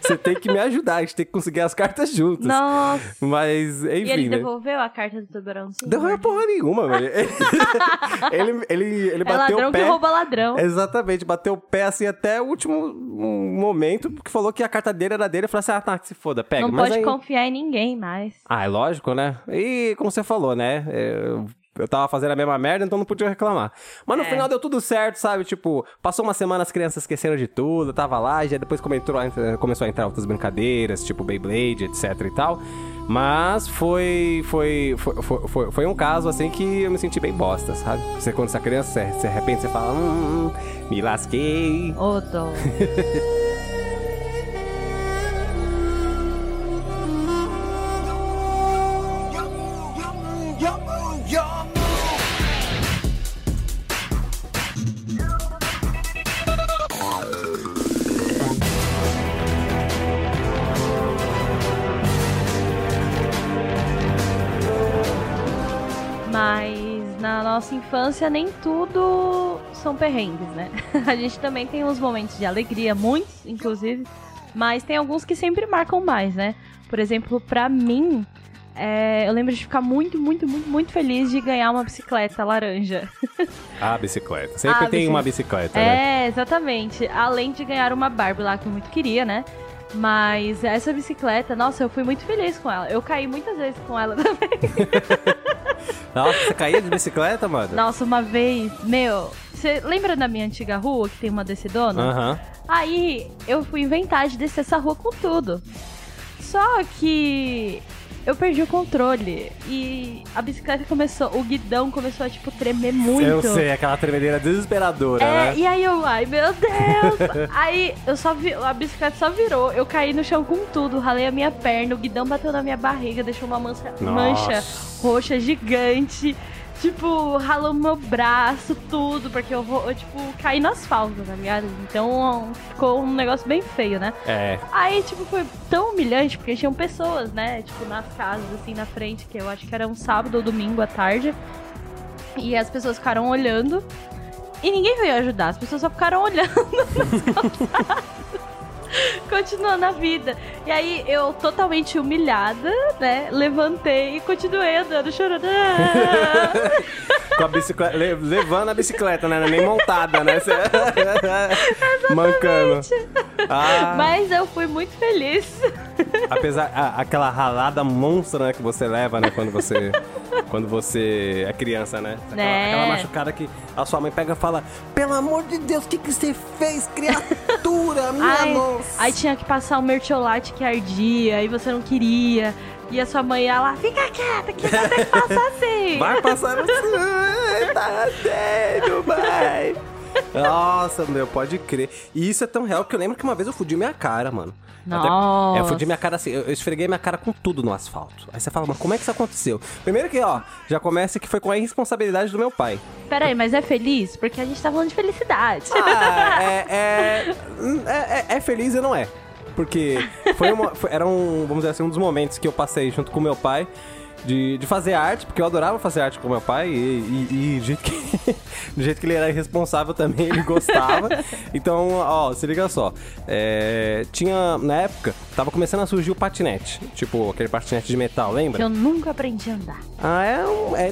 Você tem que me ajudar, a gente tem que conseguir as cartas juntas. Nossa. Mas, enfim. E ele devolveu a carta do tubarão? Devolveu porra nenhuma, velho. Ele bateu o pé. É ladrão que rouba ladrão. Exatamente, bateu o pé assim até o último momento, porque falou que a carta dele era dele. Eu falei assim, ah, tá, que se foda, pega. Não pode confiar em ninguém mais. Ah, é lógico, né? E como você falou, né? Eu tava fazendo a mesma merda, então não podia reclamar. Mas no final deu tudo certo, sabe? Tipo, passou uma semana, as crianças esqueceram de tudo, eu tava lá, e já depois começou a entrar outras brincadeiras, tipo Beyblade, etc e tal. Mas foi um caso, assim, que eu me senti bem bosta, sabe? Você, quando você é criança, você de repente você fala, me lasquei. Ô, dó. Nossa infância, nem tudo são perrengues, né? A gente também tem uns momentos de alegria, muitos, inclusive, mas tem alguns que sempre marcam mais, né? Por exemplo, pra mim, eu lembro de ficar muito feliz de ganhar uma bicicleta laranja. A bicicleta. Sempre tem uma bicicleta, né? É, exatamente. Além de ganhar uma Barbie lá, que eu muito queria, né? Mas essa bicicleta, nossa, eu fui muito feliz com ela. Eu caí muitas vezes com ela também. Nossa, você caía de bicicleta, mano? Nossa, uma vez, meu... Você lembra da minha antiga rua, que tem uma descidona? Aham. Aí, eu fui inventar de descer essa rua com tudo. Só que... eu perdi o controle e a bicicleta começou, o guidão começou a, tipo, tremer muito. Eu sei, aquela tremedeira desesperadora, né? E aí eu, ai, meu Deus! Aí eu só vi, a bicicleta só virou, eu caí no chão com tudo, ralei a minha perna, o guidão bateu na minha barriga, deixou uma mancha roxa gigante, tipo, ralou meu braço, tudo, porque eu tipo, caí no asfalto, tá ligado? Então ficou um negócio bem feio, né? É. Aí, tipo, foi tão humilhante, porque tinham pessoas, né? Tipo, nas casas, assim, na frente, que eu acho que era um sábado ou domingo à tarde. E as pessoas ficaram olhando. E ninguém veio ajudar, as pessoas só ficaram olhando nas calçadas. Continuando a vida. E aí, eu totalmente humilhada, né? Levantei e continuei andando, chorando. Com a bicicleta, levando a bicicleta, né? Nem montada, né? Exatamente. Mancando. Ah. Mas eu fui muito feliz. Apesar, aquela ralada monstra, né? Que você leva, né? Quando você é criança, né? Aquela machucada que a sua mãe pega e fala: pelo amor de Deus, o que você fez, criatura? Minha nossa. Aí tinha que passar o mertiolate que ardia, e você não queria. E a sua mãe ia lá, fica quieta, que você tem que passar assim. Vai passar no seu, tá sério, vai. Nossa, meu, pode crer. E isso é tão real que eu lembro que uma vez eu fudi minha cara, mano. Nossa. Eu fudi minha cara assim, eu esfreguei minha cara com tudo no asfalto. Aí você fala, mas como é que isso aconteceu? Primeiro que, ó, já começa que foi com a irresponsabilidade do meu pai. Peraí, mas é feliz? Porque a gente tá falando de felicidade. Ah, é feliz e não é. Porque era um, vamos dizer assim, um dos momentos que eu passei junto com meu pai. De fazer arte, porque eu adorava fazer arte com meu pai e do jeito que ele era irresponsável também, ele gostava. Então, ó, se liga só. Tinha, na época, tava começando a surgir o patinete. Tipo, aquele patinete de metal, lembra? Que eu nunca aprendi a andar. Ah,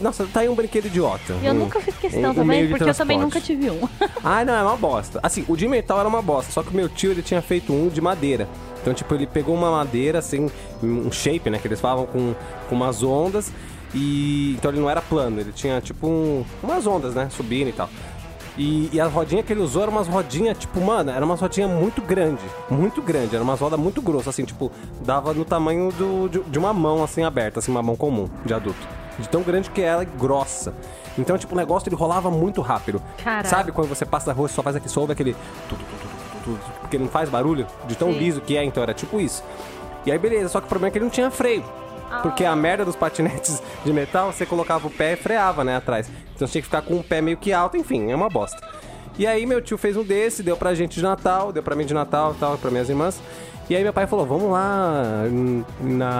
nossa, tá aí um brinquedo idiota. Eu nunca fiz questão também, porque eu também nunca tive um. Ah, não, é uma bosta. Assim, o de metal era uma bosta, só que o meu tio, ele tinha feito um de madeira. Então, tipo, ele pegou uma madeira, assim, um shape, né, que eles falavam com umas ondas, e então ele não era plano, ele tinha, tipo, umas ondas, né, subindo e tal. E a rodinha que ele usou era umas rodinhas, tipo, mano, era umas rodinhas muito grande, era umas rodas muito grossas, assim, tipo, dava no tamanho de uma mão, assim, aberta, assim, uma mão comum, de adulto. De tão grande que ela é grossa. Então, tipo, o negócio, ele rolava muito rápido. Caraca. Sabe quando você passa na rua e só faz aquele, só ouve aquele... porque não faz barulho, de tão liso que é, então era tipo isso. E aí, beleza, só que o problema é que ele não tinha freio. Porque a merda dos patinetes de metal, você colocava o pé e freava, né, atrás. Então você tinha que ficar com o pé meio que alto, enfim, é uma bosta. E aí meu tio fez um desse, deu pra gente de Natal, deu pra mim de Natal, tal, pra minhas irmãs. E aí meu pai falou, vamos lá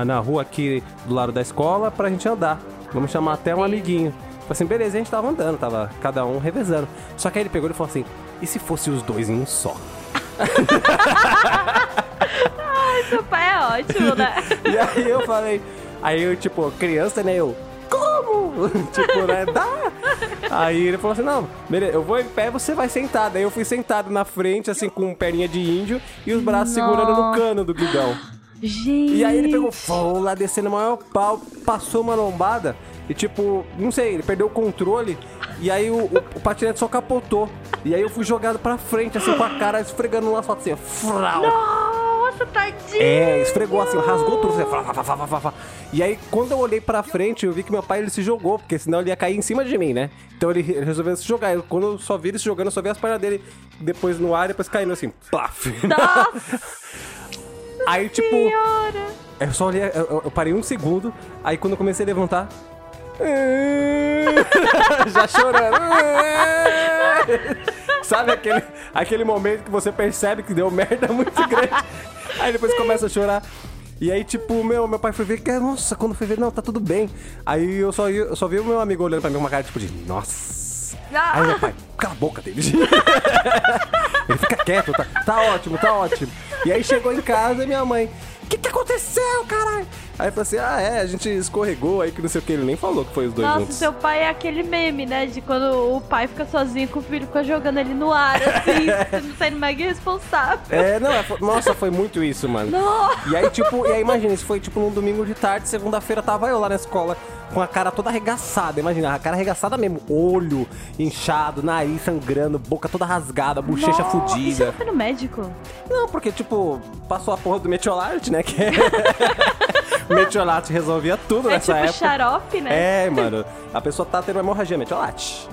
na rua aqui do lado da escola pra gente andar. Vamos chamar até um amiguinho. Falei assim, beleza, a gente tava andando, tava cada um revezando. Só que aí ele pegou e falou assim, e se fosse os dois em um só? Ai, seu pai é ótimo, né? E aí eu falei, aí eu, tipo, criança, né? Eu, como? Tipo, né? Dá! Aí ele falou assim, não, beleza, eu vou em pé, você vai sentado. Aí eu fui sentado na frente, assim, com perninha de índio e os braços segurando no cano do guidão. Gente! E aí ele pegou, foi lá descendo o maior pau, passou uma lombada e, tipo, não sei, ele perdeu o controle. E aí o patinete só capotou. E aí eu fui jogado pra frente, assim, com a cara esfregando no asfalto, assim, frau. Nossa, tadinho! Esfregou assim, rasgou tudo, assim, frau. E aí, quando eu olhei pra frente, eu vi que meu pai, ele se jogou, porque senão ele ia cair em cima de mim, né? Então ele resolveu se jogar. E quando eu só vi ele se jogando, eu só vi as pernas dele depois no ar, depois caindo, assim, plaf! Nossa! Aí, tipo, eu só olhei, eu parei um segundo, aí quando eu comecei a levantar... já chorando. Sabe aquele momento que você percebe que deu merda muito grande. Aí depois começa a chorar. E aí, tipo, meu pai foi ver que, nossa, quando foi ver, não, tá tudo bem. Aí eu só vi o meu amigo olhando pra mim com uma cara, tipo, de, nossa. Aí meu pai, cala a boca, David. Ele fica quieto, tá ótimo. E aí chegou em casa e minha mãe, o que aconteceu, caralho? Aí falou assim, ah, é, a gente escorregou aí que não sei o que. Ele nem falou que foi os dois juntos. Nossa, seu pai é aquele meme, né? De quando o pai fica sozinho com o filho, fica jogando ele no ar, assim, sendo mega irresponsável. É, não, nossa, foi muito isso, mano. Nossa. E aí, tipo, e aí imagina, isso foi tipo num domingo de tarde, segunda-feira tava eu lá na escola com a cara toda arregaçada, imagina, a cara arregaçada mesmo, olho inchado, nariz sangrando, boca toda rasgada, bochecha fudida. Você não foi no médico? Não, porque, tipo, passou a porra do metiolate, né, que é... Metiolate resolvia tudo nessa época. É tipo xarope, né? É, mano. A pessoa tá tendo uma hemorragia, metiolate.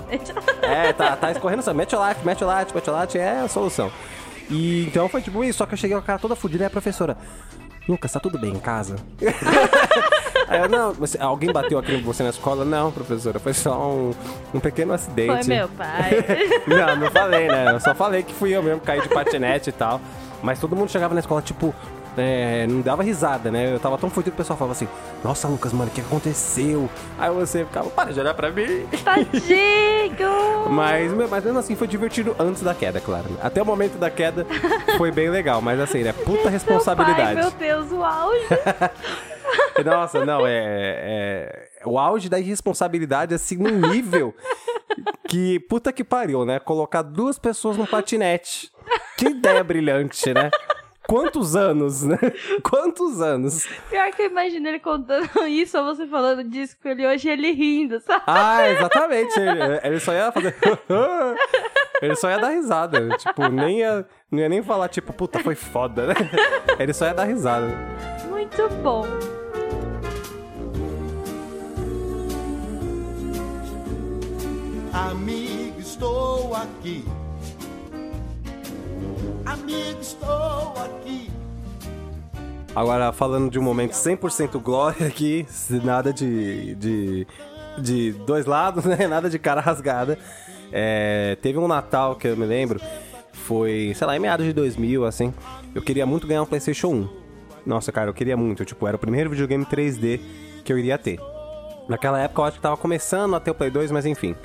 É, tá escorrendo essa metiolate é a solução. E então foi tipo isso, só que eu cheguei com a cara toda fudida e a professora... Lucas, tá tudo bem em casa? Aí eu, não, mas alguém bateu aqui em você na escola? Não, professora, foi só um pequeno acidente. Foi meu pai. Não falei, né? Eu só falei que fui eu mesmo, caí de patinete e tal. Mas todo mundo chegava na escola, tipo... É, não dava risada, né? Eu tava tão fudido que o pessoal falava assim, nossa, Lucas, mano, o que aconteceu? Aí você ficava, para de olhar pra mim. Tadinho! mas mesmo assim foi divertido antes da queda, claro. Até o momento da queda foi bem legal, mas assim, né? Puta responsabilidade. Pai, meu Deus, o auge! Nossa, não, o auge da irresponsabilidade, assim, num nível que puta que pariu, né? Colocar duas pessoas no patinete. Que ideia brilhante, né? Quantos anos, né? Quantos anos? Pior que eu imaginei ele contando isso, ou você falando disso com ele hoje, ele rindo, sabe? Ah, exatamente. Ele só ia fazer... Ele só ia dar risada. Tipo, não ia nem falar, tipo, puta, foi foda, né? Ele só ia dar risada. Muito bom. Amigo, estou aqui. Amigo, estou aqui. Agora, falando de um momento 100% glória aqui, nada de dois lados, né? Nada de cara rasgada. É, teve um Natal que eu me lembro, foi, sei lá, em meados de 2000, assim. Eu queria muito ganhar um PlayStation 1. Nossa, cara, eu queria muito. Tipo, era o primeiro videogame 3D que eu iria ter. Naquela época, eu acho que tava começando a ter o Play 2, mas enfim.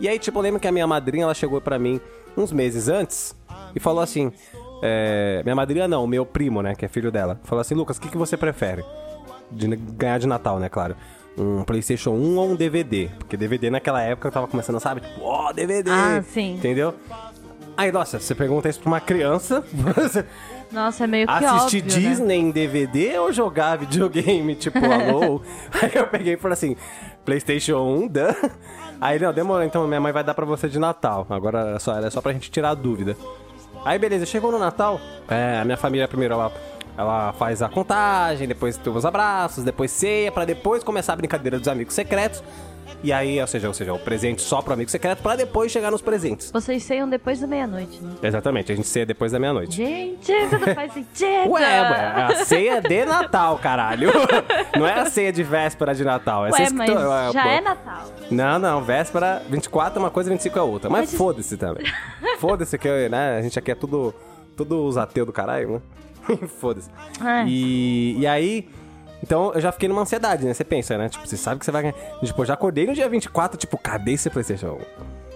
E aí, tipo, eu lembro que a minha madrinha, ela chegou pra mim uns meses antes... E falou assim, minha madrinha não, meu primo, né, que é filho dela. Falou assim, Lucas, o que você prefere? De ganhar de Natal, né, claro. Um PlayStation 1 ou um DVD? Porque DVD naquela época eu tava começando, sabe? Tipo, ó, DVD! Ah, sim. Entendeu? Aí, nossa, você pergunta isso pra uma criança... Nossa, é meio que assistir óbvio, Disney, né? Em DVD ou jogar videogame, tipo, alô? Aí eu peguei e falei assim, PlayStation 1, dã? Aí, não, demorou, então minha mãe vai dar pra você de Natal. Agora era só pra gente tirar a dúvida. Aí, beleza, chegou no Natal, a minha família primeiro, ela faz a contagem, depois tem os abraços, depois ceia, pra depois começar a brincadeira dos amigos secretos. E aí, ou seja, o presente só pro amigo secreto, pra depois chegar nos presentes. Vocês ceiam depois da meia-noite, né? Exatamente, a gente ceia depois da meia-noite. Gente, isso não faz sentido! Ué, a ceia de Natal, caralho! Não é a ceia de véspera de Natal. É, ué, mas já é Natal. Não, véspera, 24 é uma coisa, 25 é outra. Mas foda-se também. Foda-se que, né, a gente aqui é tudo os ateus do caralho, né? Foda-se. E aí... Então, eu já fiquei numa ansiedade, né? Você pensa, né? Tipo, você sabe que você vai ganhar... Tipo, eu já acordei no dia 24, tipo, cadê esse PlayStation?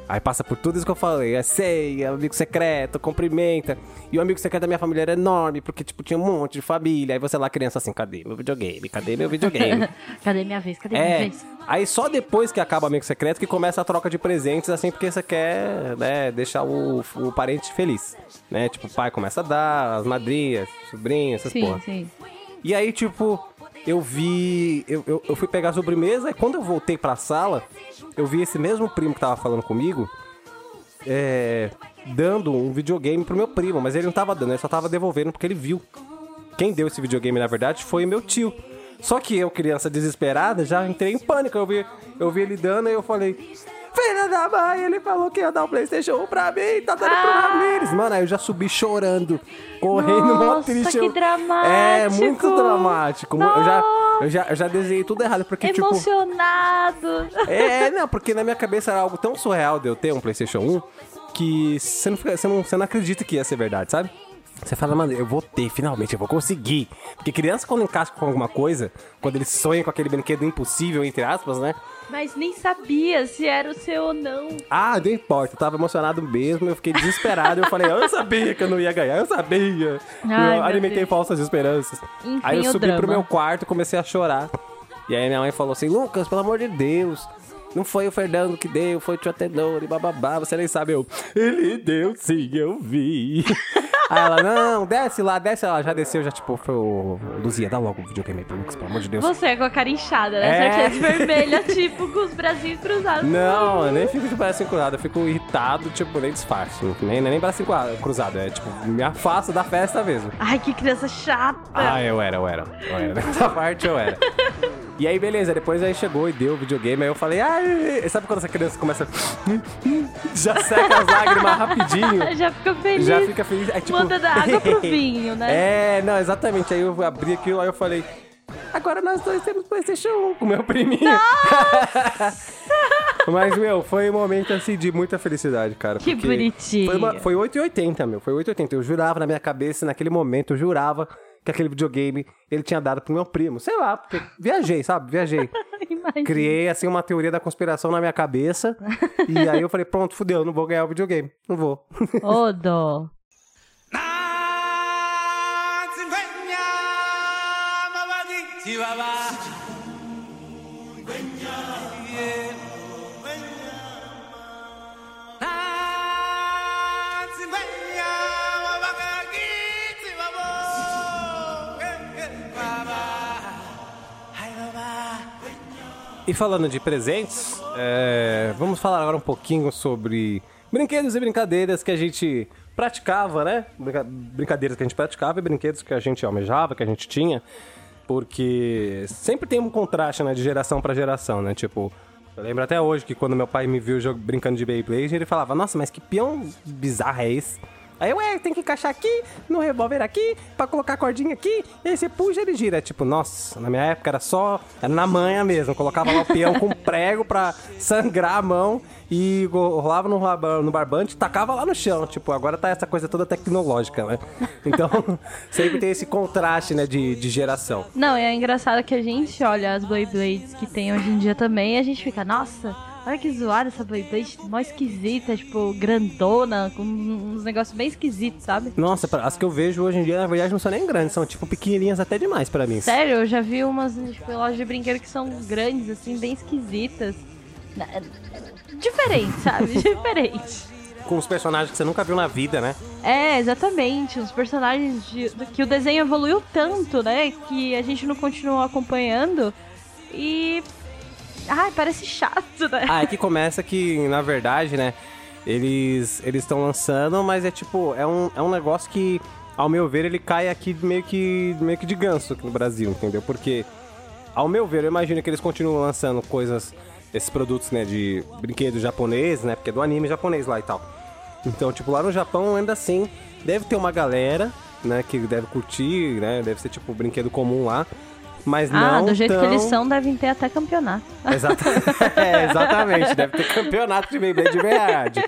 Aí passa por tudo isso que eu falei. É ceia, amigo secreto, cumprimenta. E o amigo secreto da minha família era enorme, porque, tipo, tinha um monte de família. Aí você lá, criança, assim, cadê meu videogame? Cadê minha vez? Cadê minha vez? Aí só depois que acaba o amigo secreto que começa a troca de presentes, assim, porque você quer, né, deixar o parente feliz, né? Tipo, o pai começa a dar, as madrinhas, sobrinhas, essas porra. Sim, sim. E aí, tipo... Eu fui pegar a sobremesa e quando eu voltei pra sala, eu vi esse mesmo primo que tava falando comigo dando um videogame pro meu primo, mas ele não tava dando, ele só tava devolvendo porque ele viu. Quem deu esse videogame, na verdade, foi meu tio. Só que eu, criança desesperada, já entrei em pânico. Eu vi ele dando e eu falei, filha da mãe, ele falou que ia dar o PlayStation 1 pra mim, tá dando pro Ramirez. Mano, aí eu já subi chorando, correndo, mó triste. Que dramático. É, muito dramático. Eu já desenhei tudo errado, porque emocionado. Tipo... não, porque na minha cabeça era algo tão surreal de eu ter um PlayStation 1, que você não acredita que ia ser verdade, sabe? Você fala, mano, eu vou ter, finalmente, eu vou conseguir. Porque criança, quando encasca com alguma coisa, quando eles sonham com aquele brinquedo impossível, entre aspas, né? Mas nem sabia se era o seu ou não. Ah, não importa, eu tava emocionado mesmo, eu fiquei desesperado. Eu falei, eu sabia que eu não ia ganhar, eu sabia. Ai, eu alimentei falsas esperanças. Enfim, aí eu subi pro meu quarto, comecei a chorar. E aí minha mãe falou assim, Lucas, pelo amor de Deus... Não foi o Fernando que deu, foi o Tio Atenor e bababá, você nem sabe, eu... Ele deu sim, eu vi. Aí ela, não, desce lá, desce. Ela já desceu, já tipo, foi o... Luzia, dá logo o videogame pro Lucas, pelo amor de Deus. Você com a cara inchada, né? Certeza vermelha, tipo, com os bracinhos cruzados. Não, eu nem fico de bracinho cruzado, eu fico irritado, tipo, nem disfarço. Nem bracinho cruzado, é tipo, me afasto da festa mesmo. Ai, que criança chata. Ah, eu era. Nessa parte eu era. E aí, beleza, depois aí chegou e deu o videogame, aí eu falei, ai, sabe quando essa criança começa, já seca as lágrimas rapidinho. Já fica feliz. Aí, tipo, manda da água pro vinho, né? É, não, exatamente, aí eu abri aquilo, aí eu falei, agora nós dois temos PlayStation 1 com meu priminho. Mas, meu, foi um momento, assim, de muita felicidade, cara. Que bonitinho. Foi 8,80, meu, foi 8,80, eu jurava na minha cabeça, naquele momento, eu jurava que aquele videogame ele tinha dado pro meu primo. Sei lá, porque viajei, sabe? Criei, assim, uma teoria da conspiração na minha cabeça. E aí eu falei, pronto, fudeu, não vou ganhar o videogame. Não vou. Ô, dó. E falando de presentes, vamos falar agora um pouquinho sobre brinquedos e brincadeiras que a gente praticava, né? Brincadeiras que a gente praticava e brinquedos que a gente almejava, que a gente tinha. Porque sempre tem um contraste, né? De geração pra geração, né? Tipo, eu lembro até hoje que quando meu pai me viu brincando de Beyblade, ele falava, nossa, mas que peão bizarro é esse? Aí eu, tem que encaixar aqui, no revólver aqui, pra colocar a cordinha aqui, e aí você puxa e ele gira. É tipo, nossa, na minha época era só... Era na manha mesmo, colocava lá o peão com prego pra sangrar a mão e rolava no barbante e tacava lá no chão. Tipo, agora tá essa coisa toda tecnológica, né? Então, sempre tem esse contraste, né, de geração. Não, é engraçado que a gente olha as Beyblades que tem hoje em dia também e a gente fica, nossa... Olha que zoada essa Beyblade, mó esquisita, tipo, grandona, com uns negócios bem esquisitos, sabe? Nossa, as que eu vejo hoje em dia, na verdade, não são nem grandes, são, tipo, pequenininhas até demais pra mim. Sério, eu já vi umas, tipo, lojas de brinquedo que são grandes, assim, bem esquisitas. Diferente, sabe? Diferente. Com os personagens que você nunca viu na vida, né? É, exatamente. Os personagens que o desenho evoluiu tanto, né? Que a gente não continuou acompanhando e... Ai, parece chato, né? Ah, é que começa que, na verdade, né, eles estão lançando, mas é tipo, é um negócio que, ao meu ver, ele cai aqui meio que de ganso aqui no Brasil, entendeu? Porque, ao meu ver, eu imagino que eles continuam lançando coisas, esses produtos, né, de brinquedo japonês, né, porque é do anime japonês lá e tal. Então, tipo, lá no Japão, ainda assim, deve ter uma galera, né, que deve curtir, né, deve ser tipo um brinquedo comum lá. Mas não do jeito que eles são, devem ter até campeonato. Exatamente, deve ter campeonato de Beyblade de verdade.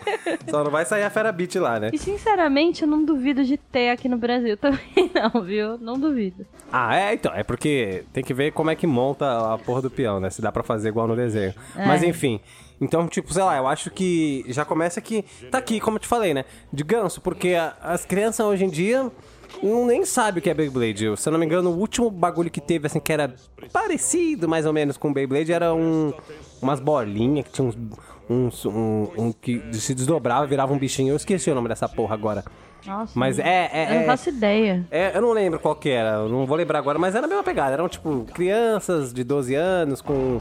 Só não vai sair a Fera Beat lá, né? E sinceramente, eu não duvido de ter aqui no Brasil também não, viu? Não duvido. Ah, então, é porque tem que ver como é que monta a porra do peão, né? Se dá pra fazer igual no desenho. É. Mas enfim, então tipo, sei lá, eu acho que já começa que tá aqui, como eu te falei, né? De ganso, porque as crianças hoje em dia... Não nem sabe o que é Beyblade. Se eu não me engano, o último bagulho que teve, assim, que era parecido, mais ou menos, com Beyblade, era umas bolinhas que tinha que se desdobrava e virava um bichinho. Eu esqueci o nome dessa porra agora. Nossa, mas eu não faço ideia. Eu não lembro qual que era, eu não vou lembrar agora, mas era a mesma pegada. Eram, tipo, crianças de 12 anos com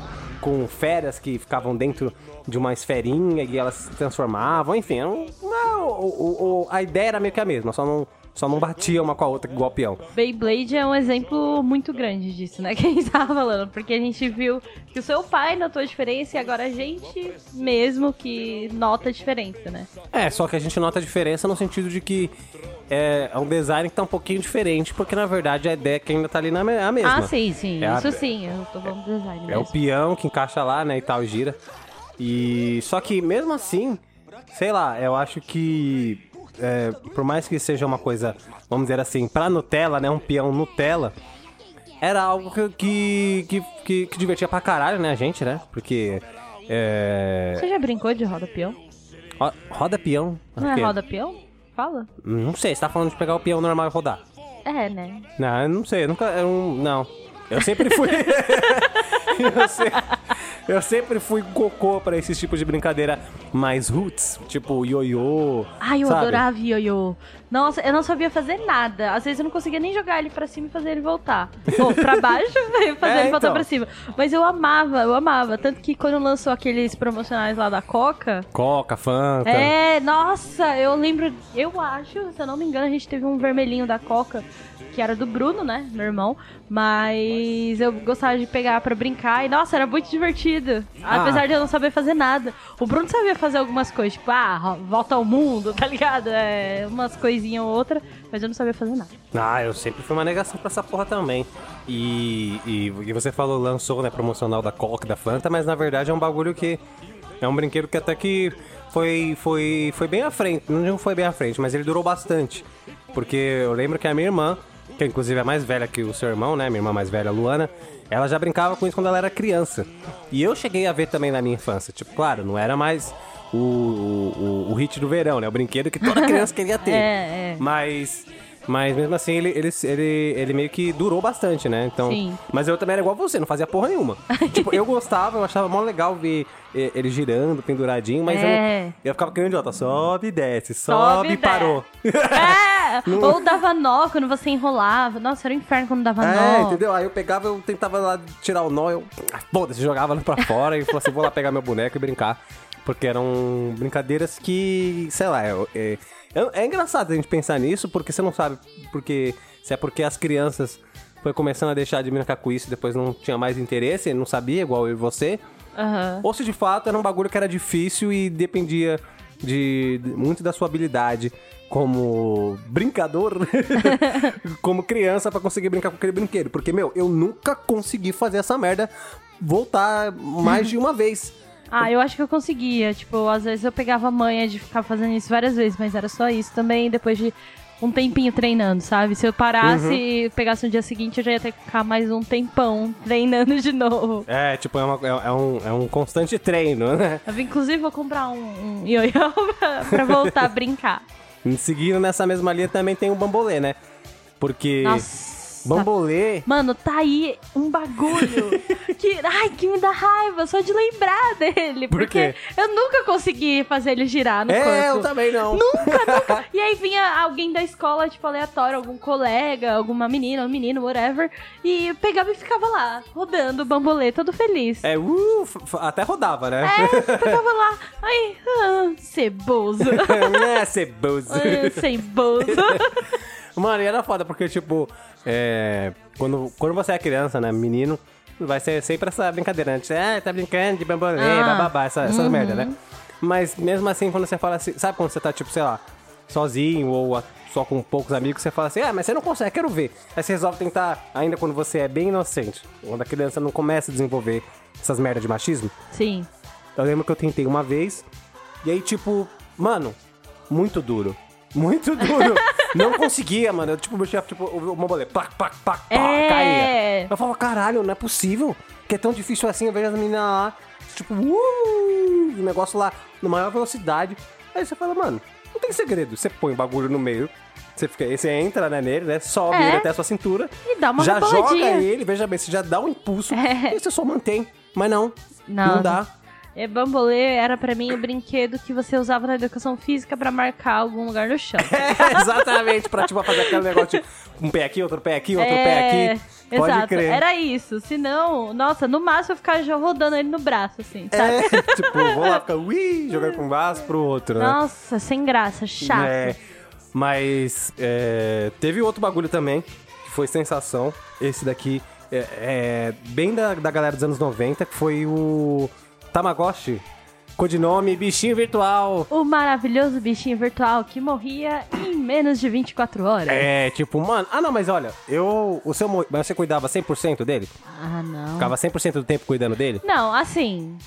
feras que ficavam dentro de uma esferinha e elas se transformavam, enfim. A ideia era meio que a mesma, só não batia uma com a outra igual peão. Beyblade é um exemplo muito grande disso, né? Que a gente tava falando. Porque a gente viu que o seu pai notou a diferença e agora a gente mesmo que nota a diferença, né? É, só que a gente nota a diferença no sentido de que é um design que tá um pouquinho diferente, porque na verdade a ideia é que ainda tá ali é a mesma. Ah, sim. Isso sim. Eu tô falando do design mesmo. É o peão que encaixa lá, né? E tal, gira. E só que mesmo assim, sei lá, eu acho que... por mais que seja uma coisa, vamos dizer assim, pra Nutella, né, um peão Nutella, era algo que divertia pra caralho, né, a gente, né? Porque... Você já brincou de roda-peão? Roda-peão? Não é roda-peão? Fala. Não sei, você tá falando de pegar o peão normal e rodar. É, né? Não, eu não sei, eu nunca... Não, eu sempre fui... eu sempre fui cocô pra esses tipos de brincadeira mais roots, tipo ioiô. Ai, eu adorava ioiô. Nossa, eu não sabia fazer nada. Às vezes eu não conseguia nem jogar ele pra cima e fazer ele voltar. Ou pra baixo e fazer ele voltar pra cima. Mas eu amava. Tanto que quando lançou aqueles promocionais lá da Coca... Coca, Fanta... É, nossa, eu lembro... Eu acho, se eu não me engano, a gente teve um vermelhinho da Coca... que era do Bruno, né, meu irmão, mas eu gostava de pegar pra brincar e, nossa, era muito divertido, apesar de eu não saber fazer nada. O Bruno sabia fazer algumas coisas, tipo, volta ao mundo, tá ligado? É, umas coisinhas ou outra, mas eu não sabia fazer nada. Ah, eu sempre fui uma negação pra essa porra também. E você falou, lançou, né, promocional da Coca, da Fanta, mas na verdade é um bagulho que, é um brinquedo que até que foi bem à frente, não foi bem à frente, mas ele durou bastante, porque eu lembro que a minha irmã, que inclusive é mais velha que o seu irmão, né? Minha irmã mais velha, Luana, ela já brincava com isso quando ela era criança. E eu cheguei a ver também na minha infância. Tipo, claro, não era mais o hit do verão, né? O brinquedo que toda criança queria ter. É. Mas mesmo assim, ele meio que durou bastante, né? Então, sim. Mas eu também era igual você, não fazia porra nenhuma. Tipo, eu gostava, eu achava mó legal ver ele girando, penduradinho, mas eu ficava querendo idiota, sobe e desce, sobe e parou. É! Ou dava nó quando você enrolava. Nossa, era um inferno quando dava nó. É, entendeu? Aí eu pegava, eu tentava lá tirar o nó, eu... Foda-se, jogava lá pra fora e falava assim, vou lá pegar meu boneco e brincar. Porque eram brincadeiras que, sei lá, é engraçado a gente pensar nisso, porque você não sabe se é porque as crianças foi começando a deixar de brincar com isso e depois não tinha mais interesse, não sabia, igual eu e você. Uhum. Ou se de fato era um bagulho que era difícil e dependia de muito da sua habilidade como brincador, como criança, pra conseguir brincar com aquele brinquedo. Porque, meu, eu nunca consegui fazer essa merda voltar mais de uma vez. Ah, eu acho que eu conseguia, tipo, às vezes eu pegava a manha de ficar fazendo isso várias vezes, mas era só isso também, depois de um tempinho treinando, sabe? Se eu parasse e pegasse no dia seguinte, eu já ia ter que ficar mais um tempão treinando de novo. É, tipo, é um constante treino, né? Eu, inclusive, vou comprar um ioiô pra voltar a brincar. Seguindo nessa mesma linha também tem o bambolê, né? Porque... Nossa. Bambolê. Mano, tá aí um bagulho que me dá raiva só de lembrar dele. Porque eu nunca consegui fazer ele girar no corpo. É, eu também não. Nunca. E aí vinha alguém da escola, tipo, aleatório, algum colega, alguma menina, um menino, whatever, e pegava e ficava lá, rodando o bambolê, todo feliz. É, até rodava, né? É, ficava lá. Ai, ceboso. É, ceboso. Ceboso. Mano, e era foda, porque, tipo, quando você é criança, né, menino, vai ser sempre essa brincadeira, né? Tá brincando de bambolê, bababá, essas merda, né? Mas mesmo assim, quando você fala assim, sabe quando você tá, tipo, sei lá, sozinho ou só com poucos amigos, você fala assim, mas você não consegue, quero ver. Aí você resolve tentar, ainda quando você é bem inocente, quando a criança não começa a desenvolver essas merdas de machismo. Sim. Eu lembro que eu tentei uma vez, e aí, tipo, mano, muito duro. Não conseguia, mano. Eu, tipo, mexia, tipo, o bambolê, caía. Eu falava, caralho, não é possível que é tão difícil assim. Eu vejo as meninas lá, tipo, o negócio lá, na maior velocidade. Aí você fala, mano, não tem segredo. Você põe o bagulho no meio, você entra, né, nele, né, sobe ele até a sua cintura. E dá uma já reboladinha. Joga ele, veja bem, você já dá um impulso. E você só mantém. Mas não dá. Bambolê era pra mim o brinquedo que você usava na educação física pra marcar algum lugar no chão. Exatamente, pra tipo, fazer aquele negócio de um pé aqui, outro pé aqui, outro pé aqui. Pode crer. Era isso. Senão, nossa, no máximo eu ficava já rodando ele no braço, assim, sabe? Tipo, vou lá, ficar jogando com um braço pro outro, né? Nossa, sem graça, chato. Mas teve outro bagulho também, que foi sensação. Esse daqui, bem da galera dos anos 90, que foi o... Tamagotchi, codinome bichinho virtual. O maravilhoso bichinho virtual que morria em menos de 24 horas. É, tipo, mano... Ah, não, mas olha, você cuidava 100% dele? Ah, não. Ficava 100% do tempo cuidando dele? Não, assim...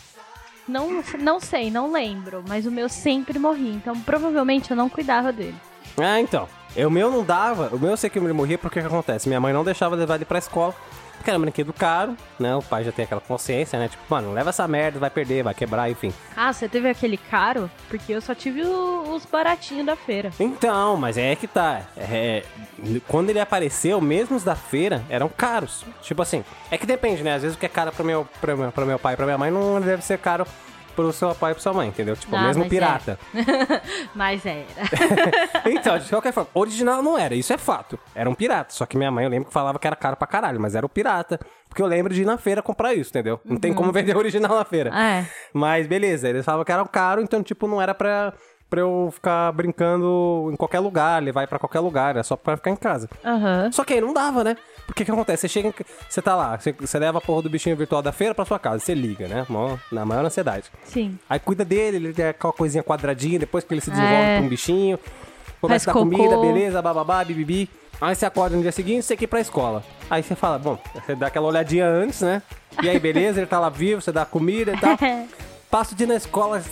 Não sei, não lembro, mas o meu sempre morria, então provavelmente eu não cuidava dele. Ah, então. O meu não dava, o meu eu sei que ele morria porque o que acontece? Minha mãe não deixava levar ele pra escola, porque era um brinquedo caro, né? O pai já tem aquela consciência, né? Tipo, mano, leva essa merda, vai perder, vai quebrar, enfim. Ah, você teve aquele caro? Porque eu só tive os baratinhos da feira. Então, mas é que tá. Quando ele apareceu, mesmo os da feira eram caros. Tipo assim, é que depende, né? Às vezes o que é caro pra meu pai e pra minha mãe não deve ser caro pro seu pai e pra sua mãe, entendeu? Tipo, mesmo pirata. Era. Mas era. Então, de qualquer forma, original não era, isso é fato. Era um pirata, só que minha mãe, eu lembro que falava que era caro pra caralho, mas era o pirata, porque eu lembro de ir na feira comprar isso, entendeu? Não tem como vender original na feira. É. Mas beleza, eles falavam que era caro, então, tipo, não era pra eu ficar brincando em qualquer lugar, levar pra qualquer lugar, era só pra ficar em casa. Uhum. Só que aí não dava, né? Porque o que acontece? Você chega, você tá lá, você leva a porra do bichinho virtual da feira pra sua casa, você liga, né? Na maior ansiedade. Sim. Aí cuida dele, ele tem aquela coisinha quadradinha, depois que ele se desenvolve pra um bichinho, começa a dar comida, beleza, bababá, bibibi. Aí você acorda no dia seguinte, você quer ir pra escola. Aí você fala, bom, você dá aquela olhadinha antes, né? E aí, beleza, ele tá lá vivo, você dá comida e tal. Passa o dia na escola,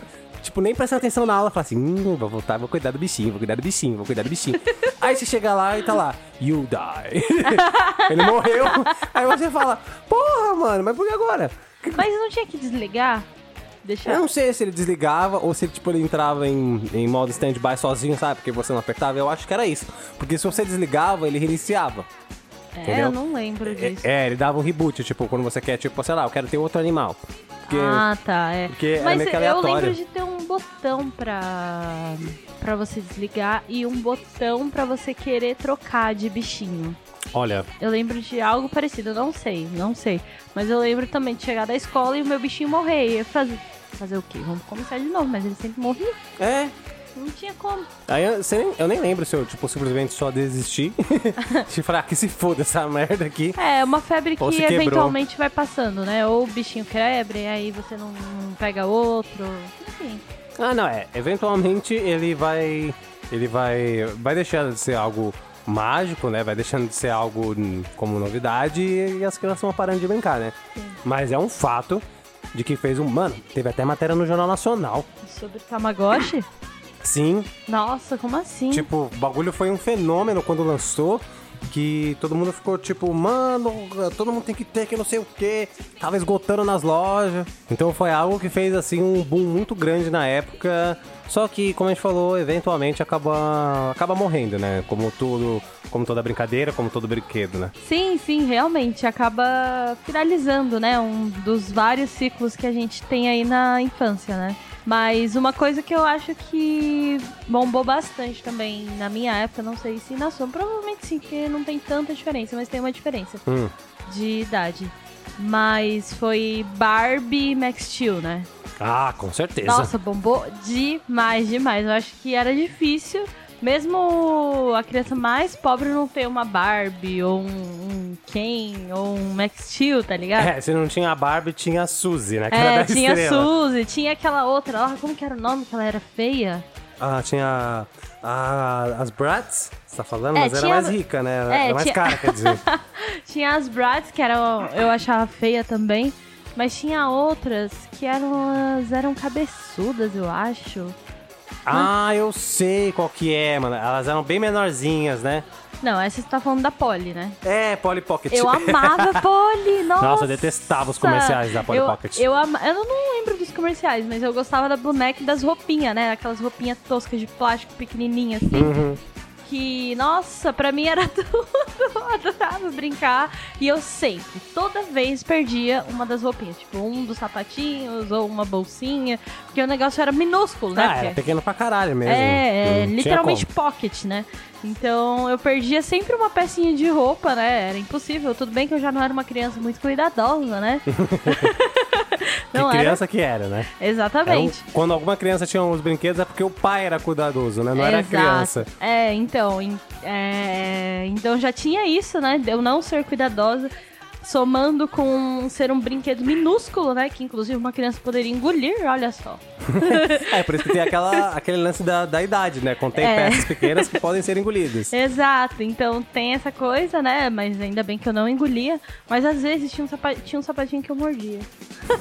tipo, nem presta atenção na aula, fala assim, vou voltar, vou cuidar do bichinho, vou cuidar do bichinho. Aí você chega lá e tá lá, you die. Ele morreu. Aí você fala, porra, mano, mas por que agora? Mas não tinha que desligar? Eu não sei se ele desligava ou se tipo, ele entrava em modo stand-by sozinho, sabe? Porque você não apertava, eu acho que era isso. Porque se você desligava, ele reiniciava. Entendeu? Eu não lembro disso. Ele dava um reboot, tipo, quando você quer, tipo, sei lá, eu quero ter outro animal. Porque, Porque mas é meio que aleatório. Eu lembro de ter um botão pra você desligar e um botão pra você querer trocar de bichinho. Olha. Eu lembro de algo parecido, não sei. Mas eu lembro também de chegar da escola e o meu bichinho morrer. E fazer o quê? Vamos começar de novo, mas ele sempre morria. É. Não tinha como. Aí eu nem lembro se eu, tipo, simplesmente só desisti. De falar que se foda essa merda aqui. É uma febre que eventualmente quebrou. Vai passando, né? Ou o bichinho quebra e aí você não pega outro. Enfim. Ah, não, é. Eventualmente ele vai deixando de ser algo mágico, né? Vai deixando de ser algo como novidade e as crianças vão parando de brincar, né? Sim. Mas é um fato de que fez um... Mano, teve até matéria no Jornal Nacional. Sobre o Tamagotchi? Sim. Nossa, como assim? Tipo, o bagulho foi um fenômeno quando lançou, que todo mundo ficou tipo, mano, todo mundo tem que ter, que não sei o quê. Tava esgotando nas lojas. Então foi algo que fez, assim, um boom muito grande na época. Só que, como a gente falou, eventualmente acaba morrendo, né? Como toda brincadeira, como todo brinquedo, né? Sim, realmente. Acaba finalizando, né? Um dos vários ciclos que a gente tem aí na infância, né? Mas uma coisa que eu acho que bombou bastante também na minha época, não sei se na sua, provavelmente sim, porque não tem tanta diferença, mas tem uma diferença de idade. Mas foi Barbie e Max Steel, né? Ah, com certeza. Nossa, bombou demais. Eu acho que era difícil, mesmo a criança mais pobre não ter uma Barbie ou um Ken ou um Max Steel, tá ligado? Se não tinha a Barbie, tinha a Suzy, né? Que era da tinha estrela. A Suzy, tinha aquela outra, como que era o nome, que ela era feia? Ah, tinha as Bratz, você tá falando, mas era mais rica, né? Era mais cara, quer dizer. Tinha as Bratz, que eu achava feia também, mas tinha outras que eram cabeçudas, eu acho. Ah, eu sei qual que é, mano. Elas eram bem menorzinhas, né? Não, essa você tá falando da Polly, né? Polly Pocket. Eu amava Polly, nossa. Eu detestava os comerciais da Polly Pocket. Eu não lembro dos comerciais, mas eu gostava da boneca e das roupinhas, né? Aquelas roupinhas toscas de plástico, pequenininhas, assim. Uhum. Que, nossa, pra mim era tudo. Eu adorava brincar. E eu sempre, toda vez, perdia uma das roupinhas. Tipo, um dos sapatinhos ou uma bolsinha. Porque o negócio era minúsculo, né? Era pequeno pra caralho mesmo. Literalmente pocket, né? Então, eu perdia sempre uma pecinha de roupa, né? Era impossível. Tudo bem que eu já não era uma criança muito cuidadosa, né? Que criança era, né? Exatamente. Quando alguma criança tinha uns brinquedos, é porque o pai era cuidadoso, né? Não era a criança. Então já tinha isso, né? Eu não ser cuidadosa, somando com ser um brinquedo minúsculo, né? Que inclusive uma criança poderia engolir, olha só. Por isso que tem aquele lance da idade, né? Contém peças pequenas que podem ser engolidas. Exato, então tem essa coisa, né? Mas ainda bem que eu não engolia. Mas às vezes tinha um sapatinho que eu mordia.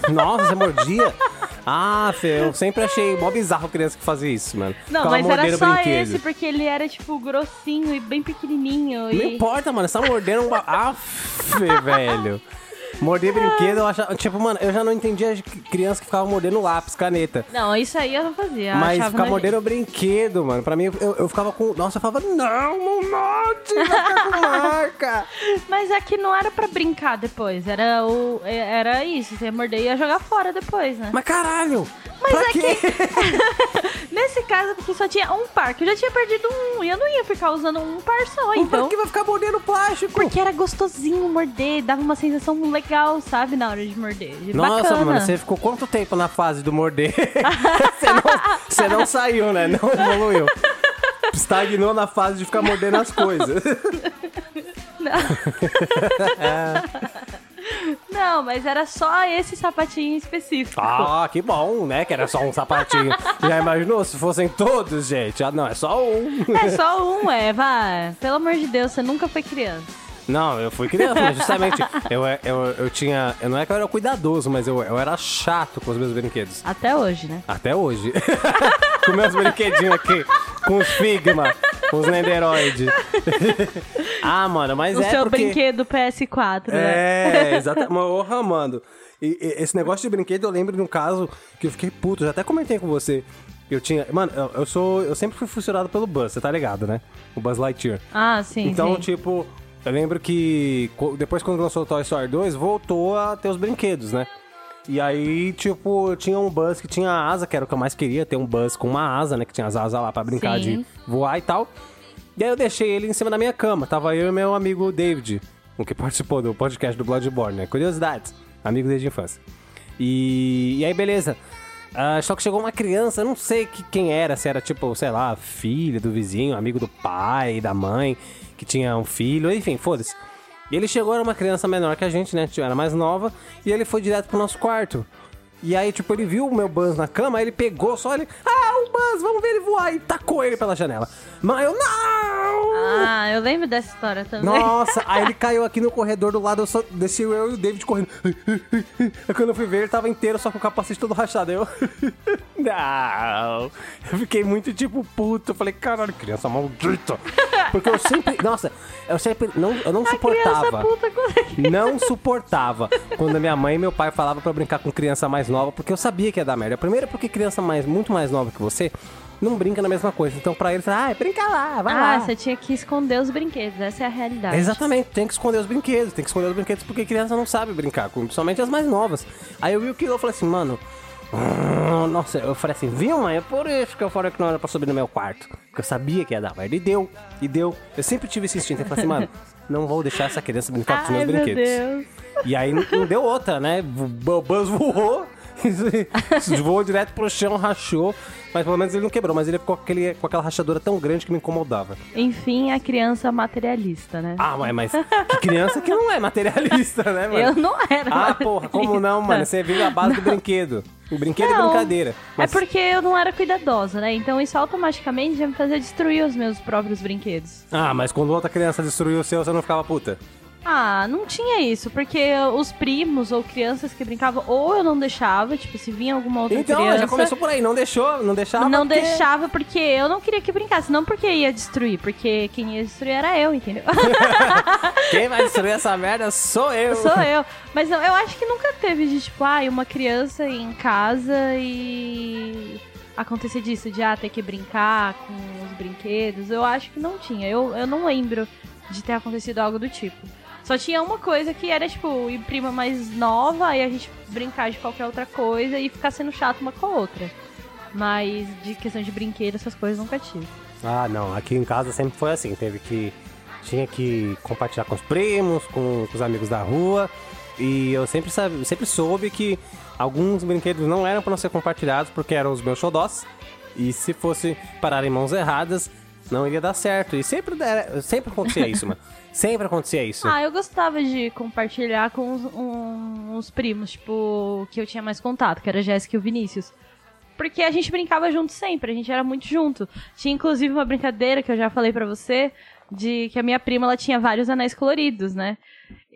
Nossa, você mordia? Ah, eu sempre achei mó bizarro criança que fazia isso, mano. Não, ficava, mas era só brinquedo. Esse, porque ele era, tipo, grossinho e bem pequenininho. E... Não importa, mano, só mordendo um... Aff, velho. Morder brinquedo, eu achava... Tipo, mano, eu já não entendia criança que ficava mordendo lápis, caneta. Não, isso aí eu não fazia. Eu mas ficar mordendo brinquedo, mano. Pra mim, eu ficava com... Nossa, eu falava, não morde, vai ficar com marca. Mas é que não era pra brincar depois. Era isso, você ia morder e ia jogar fora depois, né? Mas caralho! Mas pra é quê? Que... Nesse caso, porque só tinha um par, que eu já tinha perdido um. E eu não ia ficar usando um par só, então. Por que vai ficar mordendo plástico? Porque era gostosinho morder, dava uma sensação legal. Sabe, na hora de morder. Nossa, bacana. Mano, você ficou quanto tempo na fase do morder? você não saiu, né? Não evoluiu. Estagnou na fase de ficar mordendo as coisas. Não. Não, mas era só esse sapatinho específico. Ah, que bom, né? Que era só um sapatinho. Já imaginou se fossem todos, gente? Ah, não, é só um. É só um, vai. Pelo amor de Deus, você nunca foi criança. Não, eu fui criança, mas justamente eu tinha... Não é que eu era cuidadoso, mas eu era chato com os meus brinquedos. Até hoje, né? Até hoje. Com meus brinquedinhos aqui, com os Figma, com os Nenderoid. Ah, mano, mas o é porque... O seu brinquedo PS4, né? É, exatamente. Orra, mano. E esse negócio de brinquedo, eu lembro de um caso que eu fiquei puto. Já até comentei com você. Eu tinha... Mano, eu sempre fui fissurado pelo Buzz, você tá ligado, né? O Buzz Lightyear. Ah, sim, então, sim. Tipo... Eu lembro que depois, quando lançou o Toy Story 2, voltou a ter os brinquedos, né? E aí, tipo, tinha um Buzz que tinha asa, que era o que eu mais queria, ter um Buzz com uma asa, né? Que tinha as asas lá pra brincar, sim, de voar e tal. E aí eu deixei ele em cima da minha cama. Tava eu e meu amigo David, o que participou do podcast do Bloodborne, né? Curiosidades, amigo desde a infância. E aí, beleza. Só que chegou uma criança, eu não sei quem era, se era, tipo, sei lá, filho do vizinho, amigo do pai, da mãe... que tinha um filho, enfim, foda-se. E ele chegou, era uma criança menor que a gente, né? Era mais nova, e ele foi direto pro nosso quarto. E aí, tipo, ele viu o meu Buzz na cama, aí ele pegou só ele... Ah, o Buzz, vamos ver ele voar! E tacou ele pela janela. Mas eu... Não! Ah, eu lembro dessa história também. Nossa, aí ele caiu aqui no corredor do lado, eu só desci eu e o David correndo. Aí quando eu fui ver, ele tava inteiro, só com o capacete todo rachado. Eu... Não! Eu fiquei muito, tipo, puto. Eu falei, caralho, criança maldita! Porque eu sempre... Nossa, eu sempre... Eu não suportava. Puta com... Não suportava quando a minha mãe e meu pai falavam pra brincar com criança mais nova, porque eu sabia que ia dar merda. Primeiro porque criança muito mais nova que você não brinca na mesma coisa. Então pra eles, brinca lá, vai lá. Ah, você tinha que esconder os brinquedos, essa é a realidade. Exatamente, tem que esconder os brinquedos porque criança não sabe brincar, principalmente as mais novas. Aí eu vi o que eu falei assim, mano... Nossa, eu falei assim, viu, mãe? É por isso que eu falei que não era pra subir no meu quarto. Porque eu sabia que ia dar merda. E deu. Eu sempre tive esse instinto. Eu falei assim, mano, não vou deixar essa criança brincar com os meus brinquedos. Deus. E aí não deu outra, né? O Buzz voou. Voou direto pro chão, rachou. Mas pelo menos ele não quebrou, mas ele ficou com aquela rachadura tão grande que me incomodava. Enfim, a criança materialista, né? Ah, mas que criança que não é materialista, né, mano? Eu não era. Ah, porra, como não, mano? Você viu a base do brinquedo. O brinquedo é brincadeira. Mas... É porque eu não era cuidadosa, né? Então isso automaticamente já me fazia destruir os meus próprios brinquedos. Ah, mas quando outra criança destruiu o seu, você não ficava puta? Ah, não tinha isso, porque os primos ou crianças que brincavam, ou eu não deixava, tipo, se vinha alguma outra criança... Então, já começou por aí, não deixava... Não porque... deixava porque eu não queria que brincasse, não porque ia destruir, porque quem ia destruir era eu, entendeu? Quem vai destruir essa merda sou eu. Mas não, eu acho que nunca teve de, tipo, uma criança em casa e... acontecer disso, de ter que brincar com os brinquedos, eu acho que não tinha, eu não lembro de ter acontecido algo do tipo. Só tinha uma coisa que era, tipo, ir prima mais nova e a gente brincar de qualquer outra coisa e ficar sendo chato uma com a outra. Mas de questão de brinquedo, essas coisas nunca tive. Ah, não. Aqui em casa sempre foi assim. Tinha que compartilhar com os primos, com os amigos da rua. E eu sempre soube que alguns brinquedos não eram para ser compartilhados porque eram os meus xodós. E se fosse parar em mãos erradas... Não iria dar certo. E sempre acontecia isso, mano. Sempre acontecia isso. Ah, eu gostava de compartilhar com uns primos, tipo, que eu tinha mais contato, que era a Jéssica e o Vinícius. Porque a gente brincava junto sempre, a gente era muito junto. Tinha, inclusive, uma brincadeira que eu já falei pra você, de que a minha prima, ela tinha vários anéis coloridos, né?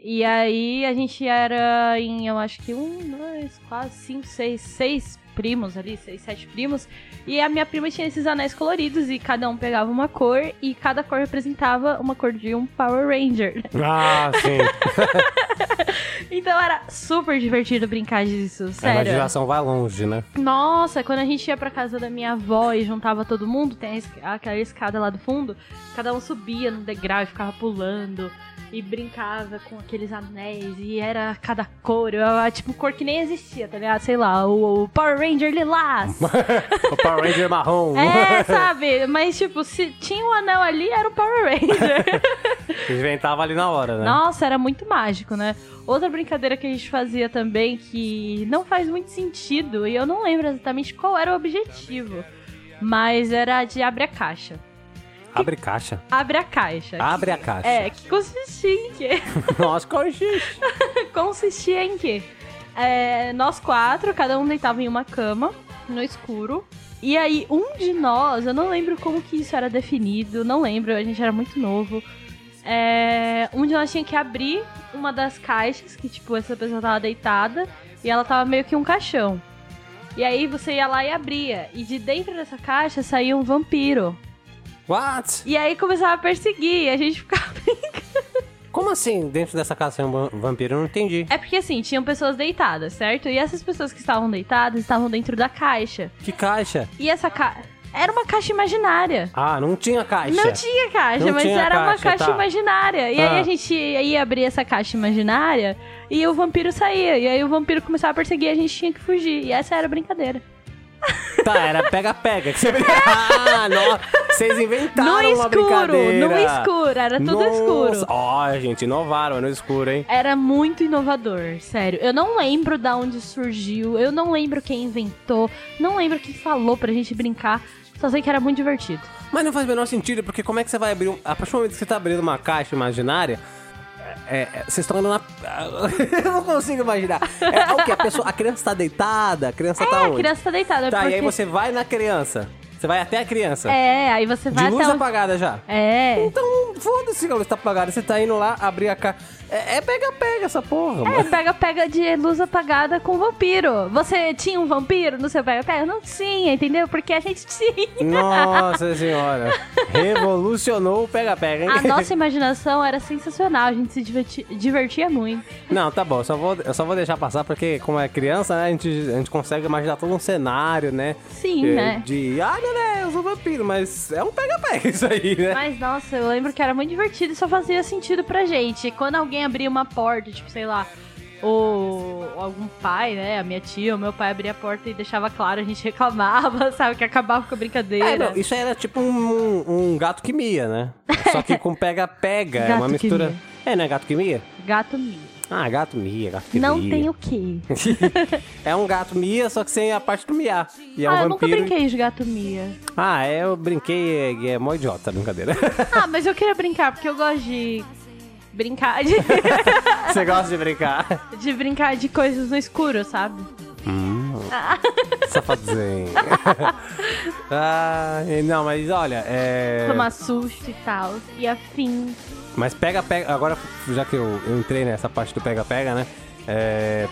E aí a gente era em, eu acho que 6 primos ali, 6, 7 primos. E a minha prima tinha esses anéis coloridos e cada um pegava uma cor e cada cor representava uma cor de um Power Ranger. Ah, sim. Então era super divertido brincar disso, sério. A imaginação vai longe, né? Nossa, quando a gente ia pra casa da minha avó e juntava todo mundo, tem aquela escada lá do fundo, cada um subia no degrau e ficava pulando e brincava com aqueles anéis e era cada cor, era, tipo, cor que nem existia, tá ligado? Sei lá, o Power Ranger lilás. O Power Ranger marrom. É, sabe? Mas, tipo, se tinha um anel ali, era o Power Ranger. Inventava ali na hora, né? Nossa, era muito mágico, né? Outra brincadeira que a gente fazia também, que não faz muito sentido, e eu não lembro exatamente qual era o objetivo, mas era de abrir a caixa. Abre caixa? Abre a caixa. Abre a caixa. É, que consistia em quê? Nossa, consistia em quê? É, nós quatro, cada um deitava em uma cama, no escuro, e aí um de nós, eu não lembro como que isso era definido, não lembro, a gente era muito novo, um de nós tinha que abrir uma das caixas, que tipo, essa pessoa tava deitada, e ela tava meio que um caixão. E aí você ia lá e abria, e de dentro dessa caixa saía um vampiro. What? E aí começava a perseguir, e a gente ficava brincando. Como assim, dentro dessa caixa é um vampiro? Eu não entendi. É porque assim, tinham pessoas deitadas, certo? E essas pessoas que estavam deitadas estavam dentro da caixa. Que caixa? E essa caixa... Era uma caixa imaginária. Ah, não tinha caixa. Não tinha caixa, não, mas tinha era caixa, uma caixa tá. imaginária. E aí a gente ia abrir essa caixa imaginária e o vampiro saía. E aí o vampiro começava a perseguir e a gente tinha que fugir. E essa era a brincadeira. Tá, era pega-pega. Que você... Ah, nossa, vocês inventaram no escuro, uma brincadeira. No escuro, era tudo nossa. Escuro. Ó, gente, inovaram no escuro, hein? Era muito inovador, sério. Eu não lembro de onde surgiu, eu não lembro quem inventou, não lembro quem falou pra gente brincar, só sei que era muito divertido. Mas não faz o menor sentido, porque como é que você vai abrir... A partir do momento que você tá abrindo uma caixa imaginária... vocês estão andando na... Eu não consigo imaginar. É o que? A criança tá deitada? A criança tá onde? A criança tá deitada. Tá, porque... e aí você vai na criança. Você vai até a criança. É, aí você vai até... De luz apagada já. É. Então, foda-se que a luz tá apagada. Você tá indo lá, abrir a caixa... É pega-pega essa porra, mano. É, pega-pega de luz apagada com vampiro. Você tinha um vampiro no seu pega-pega? Não tinha, entendeu? Porque a gente tinha. Nossa senhora. Revolucionou o pega-pega, hein? A nossa imaginação era sensacional. A gente se divertia muito. Não, tá bom. Eu só vou deixar passar, porque como é criança, né, a gente consegue imaginar todo um cenário, né? Sim, né? De, galera, eu sou vampiro. Mas é um pega-pega isso aí, né? Mas, nossa, eu lembro que era muito divertido e só fazia sentido pra gente. Quando alguém abria uma porta, tipo, sei lá, ou algum pai, né, a minha tia, o meu pai abria a porta e deixava claro, a gente reclamava, sabe, que acabava com a brincadeira. Isso era tipo um gato que mia, né? Só que com pega-pega, é uma mistura... Mia. É, não é gato que mia? Gato mia. Ah, gato mia, gato que não mia. Tem o quê? É um gato mia, só que sem a parte do miar. E é um eu vampiro. Nunca brinquei de gato mia. Ah, eu brinquei, é mó idiota a brincadeira. Ah, mas eu queria brincar, porque eu gosto de... Brincar de... Você gosta de brincar? De brincar de coisas no escuro, sabe? Safadozinho. Não, mas olha, Tomar susto e tal, e afim. Mas pega-pega, agora já que eu entrei nessa parte do pega-pega, né?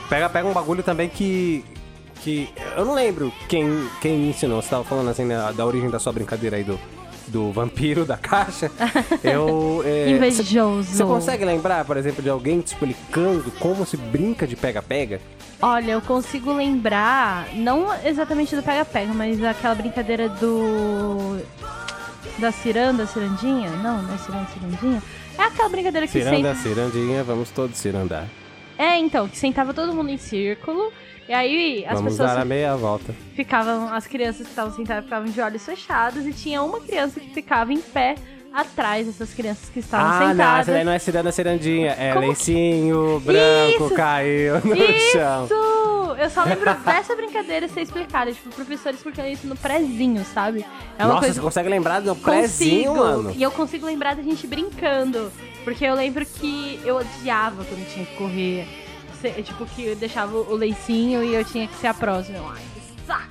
Pega-pega um bagulho também que eu não lembro quem me ensinou. Você tava falando assim, né, da origem da sua brincadeira aí do vampiro, da caixa. Invejoso. Você consegue lembrar, por exemplo, de alguém te explicando como se brinca de pega-pega? Olha, eu consigo lembrar, não exatamente do pega-pega, mas aquela brincadeira da ciranda, cirandinha. Não é ciranda, cirandinha. É aquela brincadeira que ciranda, sempre... cirandinha, vamos todos cirandar. É, então, que sentava todo mundo em círculo. E aí as Vamos pessoas dar a meia volta. Ficavam, as crianças que estavam sentadas ficavam de olhos fechados e tinha uma criança que ficava em pé atrás dessas crianças que estavam sentadas. Ah, não, essa daí não é ciranda, cirandinha. É como lencinho que... branco isso, caiu no chão. Isso! Eu só lembro dessa brincadeira ser explicada. Tipo, professores explicando isso no prézinho, sabe? É uma Nossa, coisa... você consegue lembrar do prézinho, mano? E eu consigo lembrar da gente brincando. Porque eu lembro que eu odiava quando tinha que correr. Tipo, que eu deixava o lencinho e eu tinha que ser a próxima. Ai, que saco!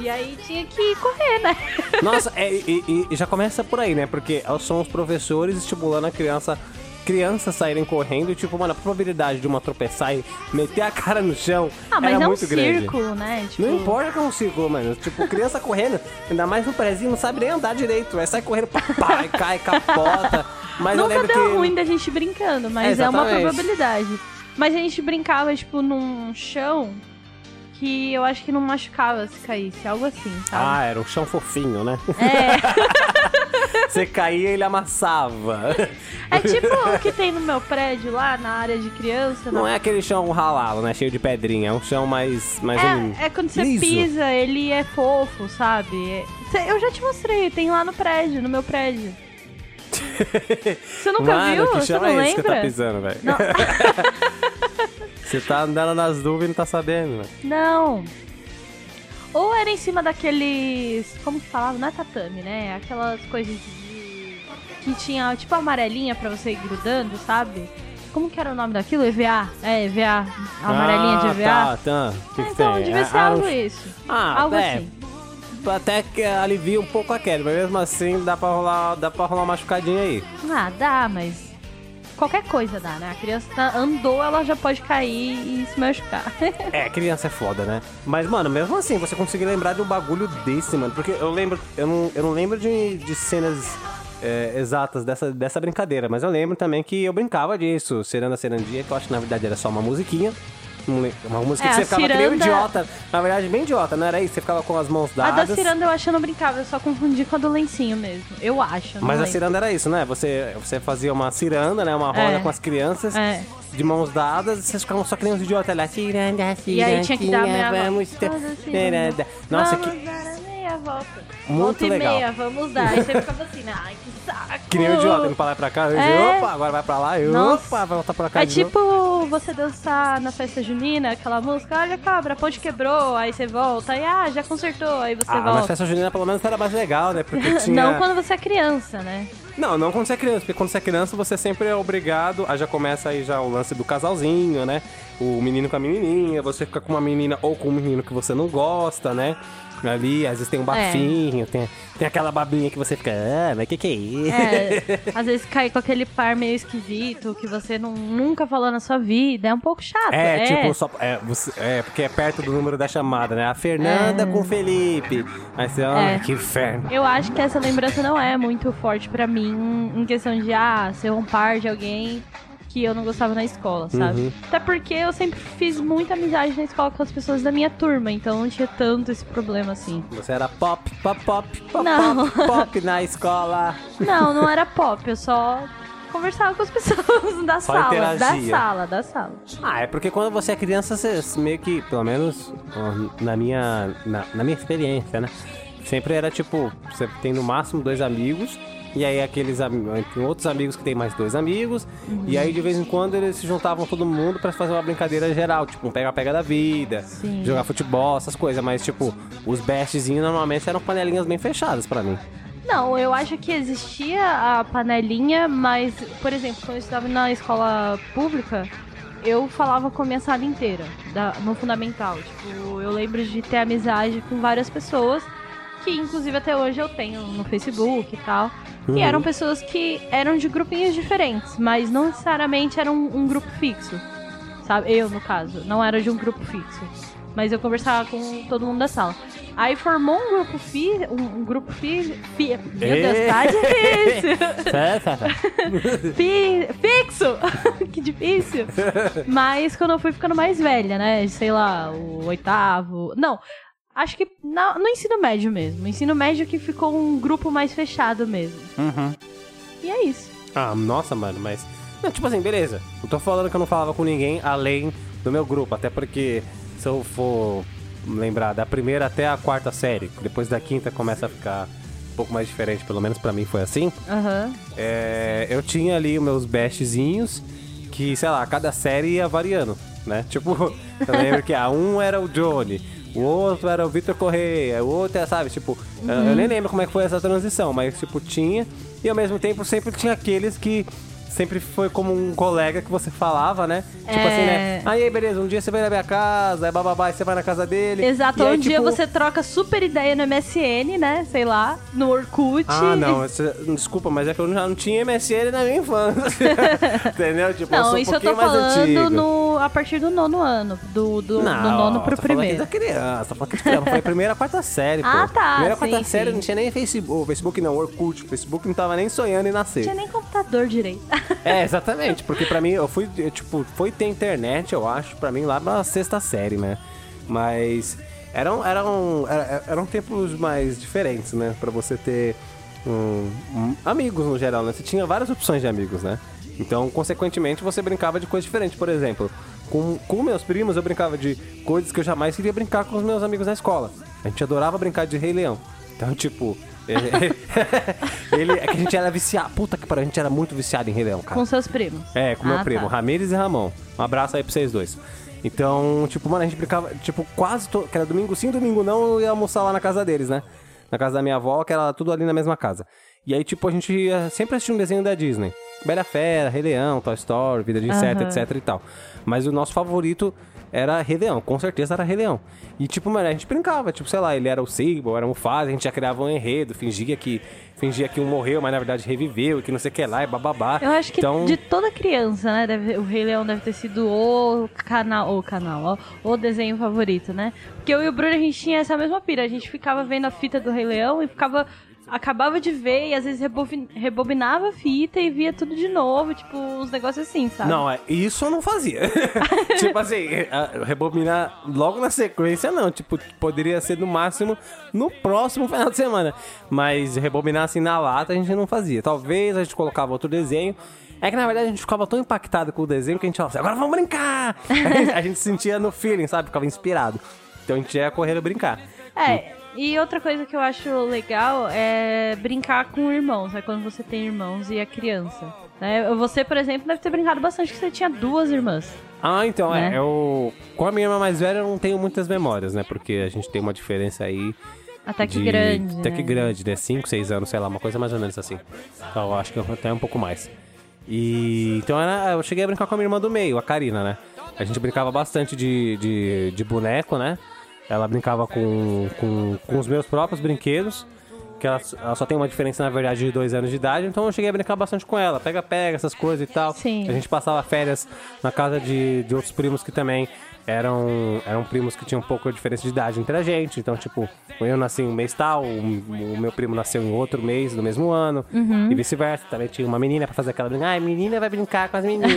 E aí tinha que correr, né? Nossa, e já começa por aí, né? Porque são os professores estimulando a criança crianças saírem correndo e, tipo, mano, a probabilidade de uma tropeçar e meter a cara no chão era muito grande. Ah, mas é um círculo, né? Tipo... Não importa que é um círculo, mano. Tipo, criança correndo, ainda mais no prézinho, não sabe nem andar direito. Aí sai correndo, pá, e cai, capota. Mas nunca deu ruim da gente brincando, mas é uma probabilidade. Mas a gente brincava, tipo, num chão... que eu acho que não machucava se caísse, algo assim, sabe? Ah, era um chão fofinho, né? É. Você caía e ele amassava. É tipo o que tem no meu prédio lá, na área de criança. Não é aquele chão ralado, né? Cheio de pedrinha. É um chão mais é quando você liso. Pisa, ele é fofo, sabe? Eu já te mostrei, tem lá no prédio, no meu prédio. Você nunca viu? Que chão você não lembra? Que tá pisando, velho? Não. Você tá andando nas nuvens e não tá sabendo, né? Não. Ou era em cima daqueles... Como que falava? Não é tatame, né? Aquelas coisas de... que tinha, tipo, amarelinha pra você ir grudando, sabe? Como que era o nome daquilo? EVA. É, EVA. Amarelinha de EVA. Tá. Que então, tem? Devia ser algo isso. Algo assim. Até que alivia um pouco a queda, mas mesmo assim dá pra rolar uma machucadinha aí. Ah, dá, mas... Qualquer coisa dá, né? A criança andou, ela já pode cair e se machucar. É, criança é foda, né? Mas, mano, mesmo assim, você conseguir lembrar de um bagulho desse, mano. Porque eu não lembro de cenas exatas dessa brincadeira. Mas eu lembro também que eu brincava disso. Ciranda, Cirandia, que eu acho que na verdade era só uma musiquinha. Uma música que você ficava ciranda... meio idiota. Na verdade, bem idiota, não era isso? Você ficava com as mãos dadas. A da ciranda eu acho que eu não brincava, eu só confundi com a do lencinho mesmo. Eu acho. Mas a ciranda era isso, né? Você fazia uma ciranda, né? Uma roda com as crianças de mãos dadas e vocês ficavam só que nem uns idiotas lá. Ciranda, ciranda. E aí tinha que dar a meia volta. Nossa, vamos dar a meia volta. Muito legal. Volta e meia, vamos dar. Aí você ficava assim, ai, que saco. Que nem o idiota, indo pra lá e pra cá. Eu disse, opa, agora vai pra lá. Eu, opa, vai voltar pra cá. É tipo você dançar na festa junina, aquela música, olha cabra, a ponte quebrou, aí você volta, aí já consertou, aí você volta. Mas festa junina pelo menos era mais legal, né? Porque tinha... Não quando você é criança, né? Não quando você é criança, porque quando você é criança você sempre é obrigado, aí já começa aí já o lance do casalzinho, né? O menino com a menininha, você fica com uma menina ou com um menino que você não gosta, né? Ali, às vezes tem um bafinho, tem aquela babinha que você fica, mas que é isso? É, às vezes cai com aquele par meio esquisito, que você nunca falou na sua vida, é um pouco chato, né? Tipo, só, porque é perto do número da chamada, né? A Fernanda com o Felipe, aí você, que inferno. Eu acho que essa lembrança não é muito forte pra mim, em questão de, ser um par de alguém... que eu não gostava na escola, sabe? Uhum. Até porque eu sempre fiz muita amizade na escola com as pessoas da minha turma, então não tinha tanto esse problema, assim. Você era pop na escola. Não era pop, eu só conversava com as pessoas da sala. É porque quando você é criança, você meio que, pelo menos na minha experiência, né? Sempre era tipo, você tem no máximo 2 amigos, e aí tem outros amigos que tem mais 2 amigos, e aí de vez em quando eles se juntavam todo mundo pra fazer uma brincadeira geral, tipo um pega-pega da vida, sim, jogar futebol, essas coisas, mas tipo, os bestzinhos normalmente eram panelinhas bem fechadas pra mim. Não, eu acho que existia a panelinha, mas, por exemplo, quando eu estudava na escola pública, eu falava com a minha sala inteira, no fundamental, tipo, eu lembro de ter amizade com várias pessoas, que inclusive até hoje eu tenho no Facebook e tal. E eram pessoas que eram de grupinhos diferentes, mas não necessariamente eram um grupo fixo, sabe? Eu, no caso, não era de um grupo fixo, mas eu conversava com todo mundo da sala. Aí formou um grupo meu Deus, tá difícil! Fixo! Que difícil! Mas quando eu fui ficando mais velha, né? Sei lá, o 8º... Não! Acho que no ensino médio mesmo. O ensino médio que ficou um grupo mais fechado mesmo. Uhum. E é isso. Ah, nossa, mano, mas... Não, tipo assim, beleza. Eu tô falando que eu não falava com ninguém além do meu grupo. Até porque, se eu for lembrar, da primeira até a 4ª série. Depois da 5ª começa a ficar um pouco mais diferente. Pelo menos pra mim foi assim. Uhum. Eu tinha ali os meus bestzinhos. Que, sei lá, cada série ia variando, né? Tipo, eu lembro que a 1 era o Johnny... O outro era o Vitor Correia, o outro era, sabe, tipo... Eu nem lembro como é que foi essa transição, mas, tipo, tinha... E, ao mesmo tempo, sempre tinha aqueles que sempre foi como um colega que você falava, né? É. Tipo assim, né? Aí, beleza, um dia você vem na minha casa, aí bababá, aí você vai na casa dele. Exato, aí, um dia você troca super ideia no MSN, né? Sei lá, no Orkut. Ah, não, desculpa, mas é que eu já não tinha MSN na minha infância. Entendeu? Tipo, não, eu sou isso um pouquinho mais antigo. No, a partir do nono ano, do nono pro primeiro. Não, tô falando aqui da criança, foi a primeira, quarta série, pô. Ah, tá, primeira, quarta série, não tinha nem Facebook não, Orkut, Facebook não tava nem sonhando em nascer. Não tinha nem computador direito. É, exatamente, porque pra mim, foi ter internet, eu acho, pra mim lá na sexta série, né? Mas eram tempos mais diferentes, né? Pra você ter amigos no geral, né? Você tinha várias opções de amigos, né? Então, consequentemente, você brincava de coisas diferentes. Por exemplo, com meus primos eu brincava de coisas que eu jamais queria brincar com os meus amigos na escola. A gente adorava brincar de Rei Leão. Então, tipo... é que a gente era viciado. Puta que pariu, a gente era muito viciado em Rei Leão, cara. Com seus primos? É, com meu primo, tá. Ramires e Ramon. Um abraço aí pra vocês dois. Então, tipo, mano, a gente brincava, tipo, quase todo... Que era domingo sim, domingo não, eu ia almoçar lá na casa deles, né? Na casa da minha avó, que era tudo ali na mesma casa. E aí, tipo, a gente ia sempre assistir um desenho da Disney. Bela Fera, Rei Leão, Toy Story, Vida de Inseto, etc e tal. Mas o nosso favorito era Rei Leão, com certeza era Rei Leão. E tipo, mano, a gente brincava, tipo, sei lá, ele era o Simba, era o Mufasa, a gente já criava um enredo, fingia que um morreu, mas na verdade reviveu, e que não sei o que lá, e bababá. Eu acho que então... de toda criança, né, o Rei Leão deve ter sido o desenho favorito, né? Porque eu e o Bruno, a gente tinha essa mesma pira, a gente ficava vendo a fita do Rei Leão e ficava... Acabava de ver e às vezes rebobinava a fita e via tudo de novo, tipo, uns negócios assim, sabe? Não, isso eu não fazia. Tipo assim, rebobinar logo na sequência, não. Tipo, poderia ser no máximo no próximo final de semana. Mas rebobinar assim na lata a gente não fazia. Talvez a gente colocava outro desenho. É que na verdade a gente ficava tão impactado com o desenho que a gente falava assim, agora vamos brincar! A gente se sentia no feeling, sabe? Ficava inspirado. Então a gente ia correr a brincar. É... E outra coisa que eu acho legal é brincar com irmãos, né? Quando você tem irmãos e é criança, né? Você, por exemplo, deve ter brincado bastante, que você tinha duas irmãs. Ah, então, né? Com a minha irmã mais velha eu não tenho muitas memórias, né? Porque a gente tem uma diferença aí... Até que grande, né? 5, 6 anos, sei lá, uma coisa mais ou menos assim. Então, eu acho que até um pouco mais. E... Então, eu cheguei a brincar com a minha irmã do meio, a Karina, né? A gente brincava bastante de boneco, né? Ela brincava com os meus próprios brinquedos, que ela só tem uma diferença, na verdade, de 2 anos de idade, então eu cheguei a brincar bastante com ela, pega-pega, essas coisas e tal. Sim. A gente passava férias na casa de outros primos que também eram primos que tinham um pouco de diferença de idade entre a gente, então, tipo, eu nasci em um mês tal, o meu primo nasceu em outro mês do mesmo ano, e vice-versa. Também tinha uma menina pra fazer aquela brincadeira, ai, menina vai brincar com as meninas,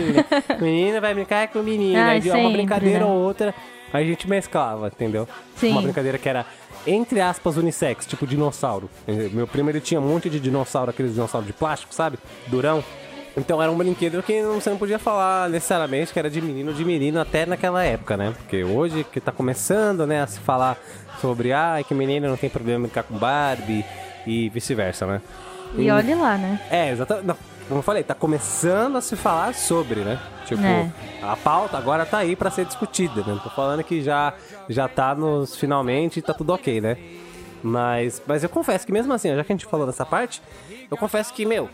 menina vai brincar com menina, aí deu uma brincadeira, né? Ou outra... Aí a gente mesclava, entendeu? Sim. Uma brincadeira que era, entre aspas, unissex, tipo dinossauro. Meu primo, ele tinha um monte de dinossauro, aqueles dinossauros de plástico, sabe? Durão. Então era um brinquedo que você não podia falar necessariamente que era de menino ou de menina, até naquela época, né? Porque hoje que tá começando, né, a se falar sobre, que menina não tem problema em brincar com Barbie e vice-versa, né? E olha lá, né? É, exatamente. Não. Como eu falei, tá começando a se falar sobre, né? Tipo, a pauta agora tá aí pra ser discutida, né? Tô falando que já tá nos finalmente e tá tudo ok, né? Mas eu confesso que mesmo assim, já que a gente falou dessa parte, eu confesso que, eu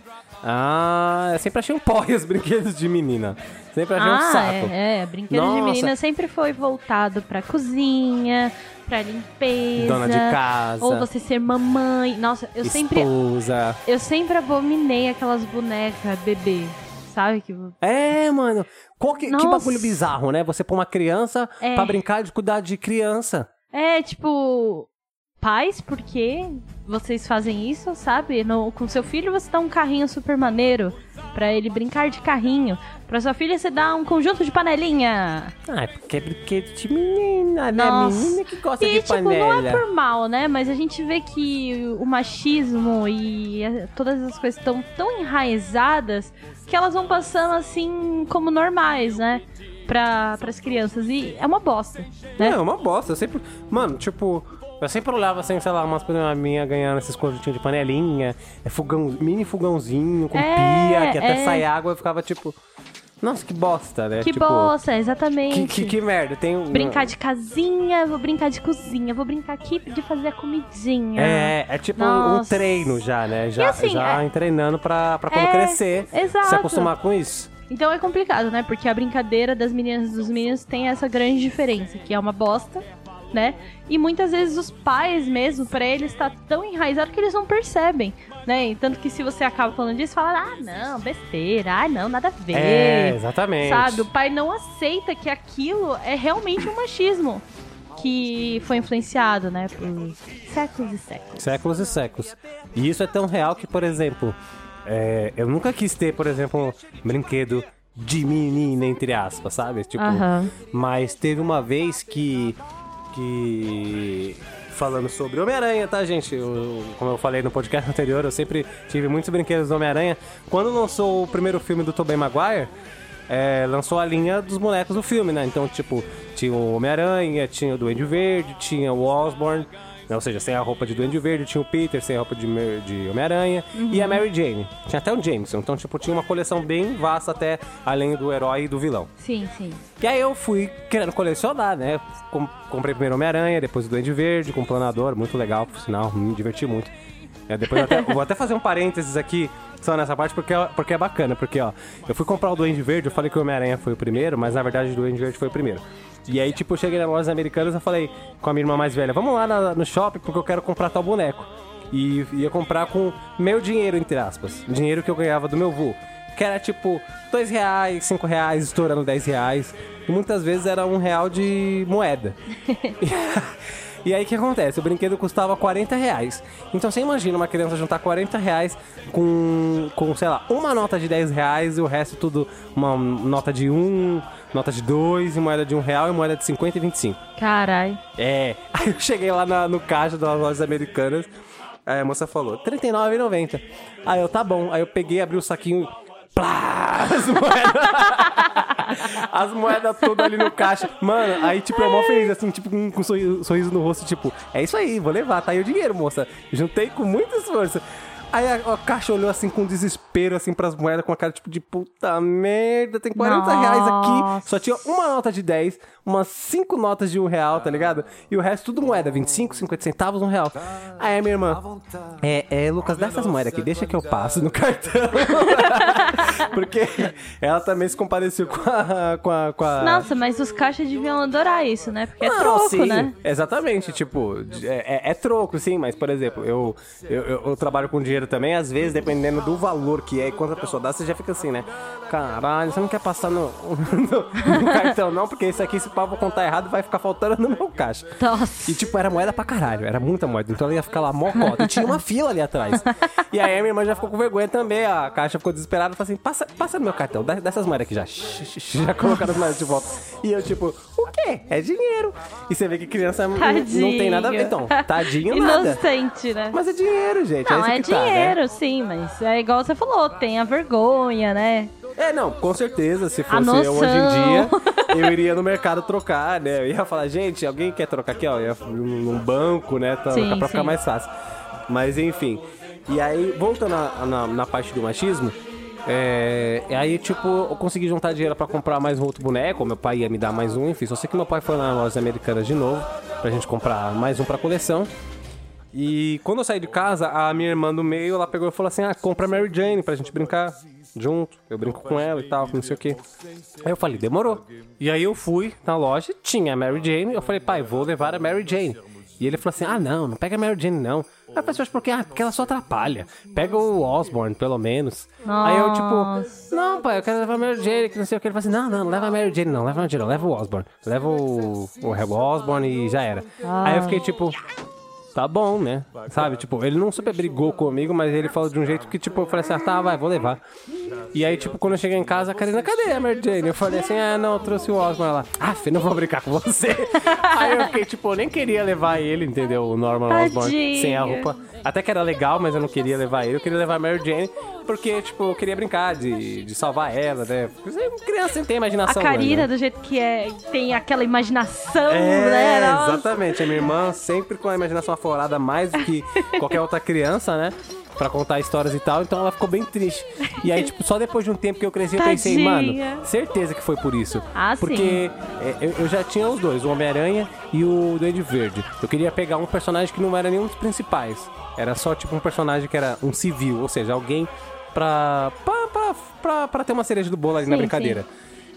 sempre achei um porre os brinquedos de menina. Sempre achei um saco. Brinquedo de menina sempre foi voltado pra cozinha, pra limpeza. Dona de casa. Ou você ser mamãe. Nossa, eu sempre abominei aquelas bonecas bebê. Sabe? Mano. Que bagulho bizarro, né? Você pôr uma criança pra brincar de cuidar de criança. É, tipo... Pais, porque vocês fazem isso, sabe? Com seu filho você dá um carrinho super maneiro pra ele brincar de carrinho. Pra sua filha você dá um conjunto de panelinha. É porque é brinquedo de menina, né? Nossa. Menina que gosta de panela. E, não é por mal, né? Mas a gente vê que o machismo e todas essas coisas estão tão enraizadas que elas vão passando assim como normais, né? Para as crianças. E é uma bosta, né? É uma bosta. Eu sempre... Mano, tipo... Eu sempre olhava assim, sei lá, umas problemas minhas ganhando esses conjuntinhos de panelinha, mini fogãozinho com pia, que até sai água, eu ficava tipo... Nossa, que bosta, né? Que tipo, bosta, exatamente. Que merda. Tem um... Brincar de casinha, vou brincar de cozinha, vou brincar aqui de fazer a comidinha. É tipo um treino já, né? Já, assim, já treinando pra quando crescer, exato, se acostumar com isso. Então é complicado, né? Porque a brincadeira das meninas e dos meninos tem essa grande diferença, que é uma bosta, né? E muitas vezes os pais mesmo, pra eles, tá tão enraizado que eles não percebem, né? Tanto que se você acaba falando disso, fala, ah, não, besteira, ah, não, nada a ver. É, exatamente. Sabe? O pai não aceita que aquilo é realmente um machismo que foi influenciado, né? Por séculos e séculos. Séculos e séculos. E isso é tão real que, por exemplo, eu nunca quis ter, por exemplo, um brinquedo de menina, entre aspas, sabe? Tipo, uhum. Mas teve uma vez que falando sobre Homem-Aranha, tá, gente? Como eu falei no podcast anterior, eu sempre tive muitos brinquedos do Homem-Aranha. Quando lançou o primeiro filme do Tobey Maguire, lançou a linha dos bonecos do filme, né? Então, tipo, tinha o Homem-Aranha, tinha o Duende Verde, tinha o Osborne, né? Ou seja, sem a roupa de Duende Verde, tinha o Peter sem a roupa de Homem-Aranha, uhum. E a Mary Jane. Tinha até o Jameson. Então, tipo, tinha uma coleção bem vasta até além do herói e do vilão. Sim, sim. E aí eu fui querendo colecionar, né? Comprei primeiro Homem-Aranha, depois o Duende Verde, com o planador, muito legal, por sinal, me diverti muito. Depois vou até fazer um parênteses aqui, só nessa parte, porque é bacana. Porque, ó, eu fui comprar o Duende Verde, eu falei que o Homem-Aranha foi o primeiro, mas na verdade o Duende Verde foi o primeiro. E aí, tipo, eu cheguei na loja Americanas e falei com a minha irmã mais velha, vamos lá no shopping porque eu quero comprar tal boneco. E ia comprar com meu dinheiro, entre aspas, dinheiro que eu ganhava do meu vô, que era tipo R$2, R$5, estourando R$10. E muitas vezes era R$1 de moeda. E aí o que acontece? O brinquedo custava R$40. Então você imagina uma criança juntar R$40 com, sei lá, uma nota de R$10 e o resto tudo uma nota de 1, nota de 2, e moeda de R$1 e moeda de 50 e 25. Carai. Aí eu cheguei lá no caixa das lojas Americanas, aí a moça falou, R$39,90. Aí eu, tá bom. Aí eu peguei, abri o saquinho, plá, as moedas... As moedas todas ali no caixa. Mano, aí tipo, eu mó feliz, assim, tipo, com um sorriso no rosto, tipo, é isso aí, vou levar, tá aí o dinheiro, moça. Juntei com muita esforço. Aí a caixa olhou assim com desespero, assim, pras moedas, com a cara tipo de puta merda, tem R$40 aqui. Só tinha uma nota de 10, umas 5 notas de R$1, tá ligado? E o resto tudo moeda, 25, 50 centavos, R$1. Aí a minha irmã, Lucas, dá essas moedas aqui, deixa que eu passo no cartão. Porque ela também se compareceu com a... Nossa, mas os caixas deviam adorar isso, né? Porque é troco, sim, né? Exatamente, tipo, é troco, sim, mas, por exemplo, eu trabalho com dinheiro também, às vezes, dependendo do valor que é e quanto a pessoa dá, você já fica assim, né? Caralho, você não quer passar no cartão, não, porque isso aqui, se o papo contar errado, vai ficar faltando no meu caixa. Nossa. E, tipo, era moeda pra caralho, era muita moeda, então ela ia ficar lá mocota. E tinha uma fila ali atrás. E aí a minha irmã já ficou com vergonha também, a caixa ficou desesperada, falou assim, passa no meu cartão, dessas moedas aqui já. Já colocaram as moedas de volta. E eu, tipo, o quê? É dinheiro. E você vê que criança não tem nada a ver, então, tadinho nada. Inocente, né? Mas é dinheiro, gente. Não, é dinheiro, né? Sim, mas é igual você falou, tem a vergonha, né? Não, com certeza, se fosse eu hoje em dia, eu iria no mercado trocar, né? Eu ia falar, gente, alguém quer trocar aqui, ó, num banco, né? Sim, pra ficar mais fácil. Mas, enfim. E aí, voltando na parte do machismo, aí, tipo, eu consegui juntar dinheiro pra comprar mais um outro boneco, meu pai ia me dar mais um, enfim. Só sei que meu pai foi na loja Americanas de novo, pra gente comprar mais um pra coleção. E quando eu saí de casa, a minha irmã do meio, ela pegou e falou assim, compra a Mary Jane pra gente brincar junto, eu brinco com ela e tal, não sei o que. Aí eu falei, demorou. E aí eu fui na loja, tinha a Mary Jane, eu falei, pai, vou levar a Mary Jane. E ele falou assim, não pega a Mary Jane, não. Aí eu falei, mas por quê? Porque ela só atrapalha. Pega o Osborne, pelo menos. Nossa. Aí eu, tipo, não, pai, eu quero levar a Mary Jane, que não sei o que. Ele falou assim, não leva a Mary Jane, não, leva a Mary Jane, não, leva o Osborne. Leva o Osborne e já era. Aí eu fiquei, tipo... Tá bom, né? Sabe, tipo, ele não super brigou comigo, mas ele falou de um jeito que, tipo, eu falei assim, vai, vou levar. E aí, tipo, quando eu cheguei em casa, a Karina, cadê a Mary Jane? Eu falei assim, não, eu trouxe o Osborne lá. Não vou brincar com você. Aí eu fiquei, tipo, eu nem queria levar ele, entendeu? O Norman Osborne sem a roupa. Até que era legal, mas eu não queria levar ele. Eu queria levar a Mary Jane, porque, tipo, eu queria brincar de salvar ela, né? Porque criança não tem imaginação. A Karina, né? Do jeito que tem aquela imaginação, né? Nossa. Exatamente. A minha irmã sempre com a imaginação aforada mais do que qualquer outra criança, né? pra contar histórias e tal, então ela ficou bem triste. E aí, tipo, só depois de um tempo que eu cresci, eu pensei, mano, certeza que foi por isso. Ah, porque eu já tinha os dois, o Homem-Aranha e o Duende Verde. Eu queria pegar um personagem que não era nenhum dos principais. Era só, tipo, um personagem que era um civil, ou seja, alguém pra ter uma cereja do bolo ali na brincadeira.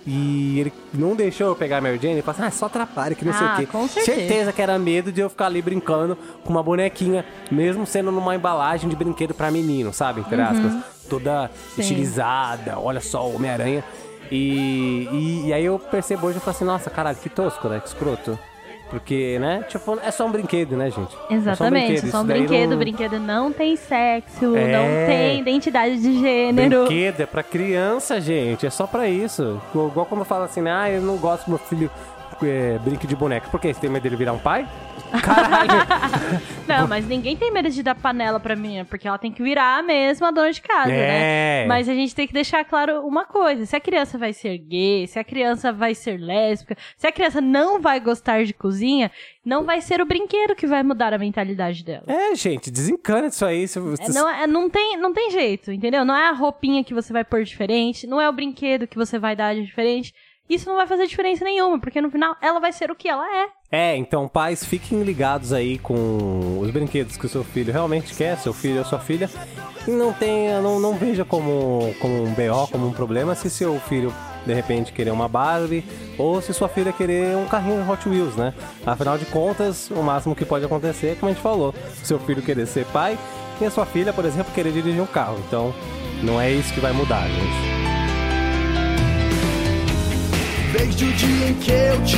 E ele não deixou eu pegar a Mary Jane. Ele falou assim, só atrapalha, que não sei o quê. Com certeza. Certeza que era medo de eu ficar ali brincando com uma bonequinha, mesmo sendo numa embalagem de brinquedo pra menino, sabe? Entre aspas. Toda estilizada, olha só, Homem-Aranha. E aí eu percebo hoje, eu falo assim, nossa, caralho, que tosco, né? Que escroto. Porque, né, tipo, é só um brinquedo, né, gente? Exatamente, é só um brinquedo, não... brinquedo não tem sexo, não tem identidade de gênero. Brinquedo é pra criança, gente, é só pra isso. Igual quando eu falo assim, ah, eu não gosto do meu filho brinque de boneca. Por quê? Você tem medo dele virar um pai? Caralho! Não, mas ninguém tem medo de dar panela pra mim, porque ela tem que virar mesmo a dona de casa, né? Mas a gente tem que deixar claro uma coisa, se a criança vai ser gay, se a criança vai ser lésbica, se a criança não vai gostar de cozinha, não vai ser o brinquedo que vai mudar a mentalidade dela. É, gente, desencana disso aí. Não tem jeito, entendeu? Não é a roupinha que você vai pôr diferente, não é o brinquedo que você vai dar de diferente. Isso não vai fazer diferença nenhuma, porque no final ela vai ser o que ela é. É, então pais, fiquem ligados aí com os brinquedos que o seu filho realmente quer, seu filho ou sua filha. E não veja como um BO, como um problema, se seu filho de repente querer uma Barbie ou se sua filha querer um carrinho Hot Wheels, né? Afinal de contas, o máximo que pode acontecer é, como a gente falou, seu filho querer ser pai e a sua filha, por exemplo, querer dirigir um carro. Então, não é isso que vai mudar, gente. Desde o dia em que eu te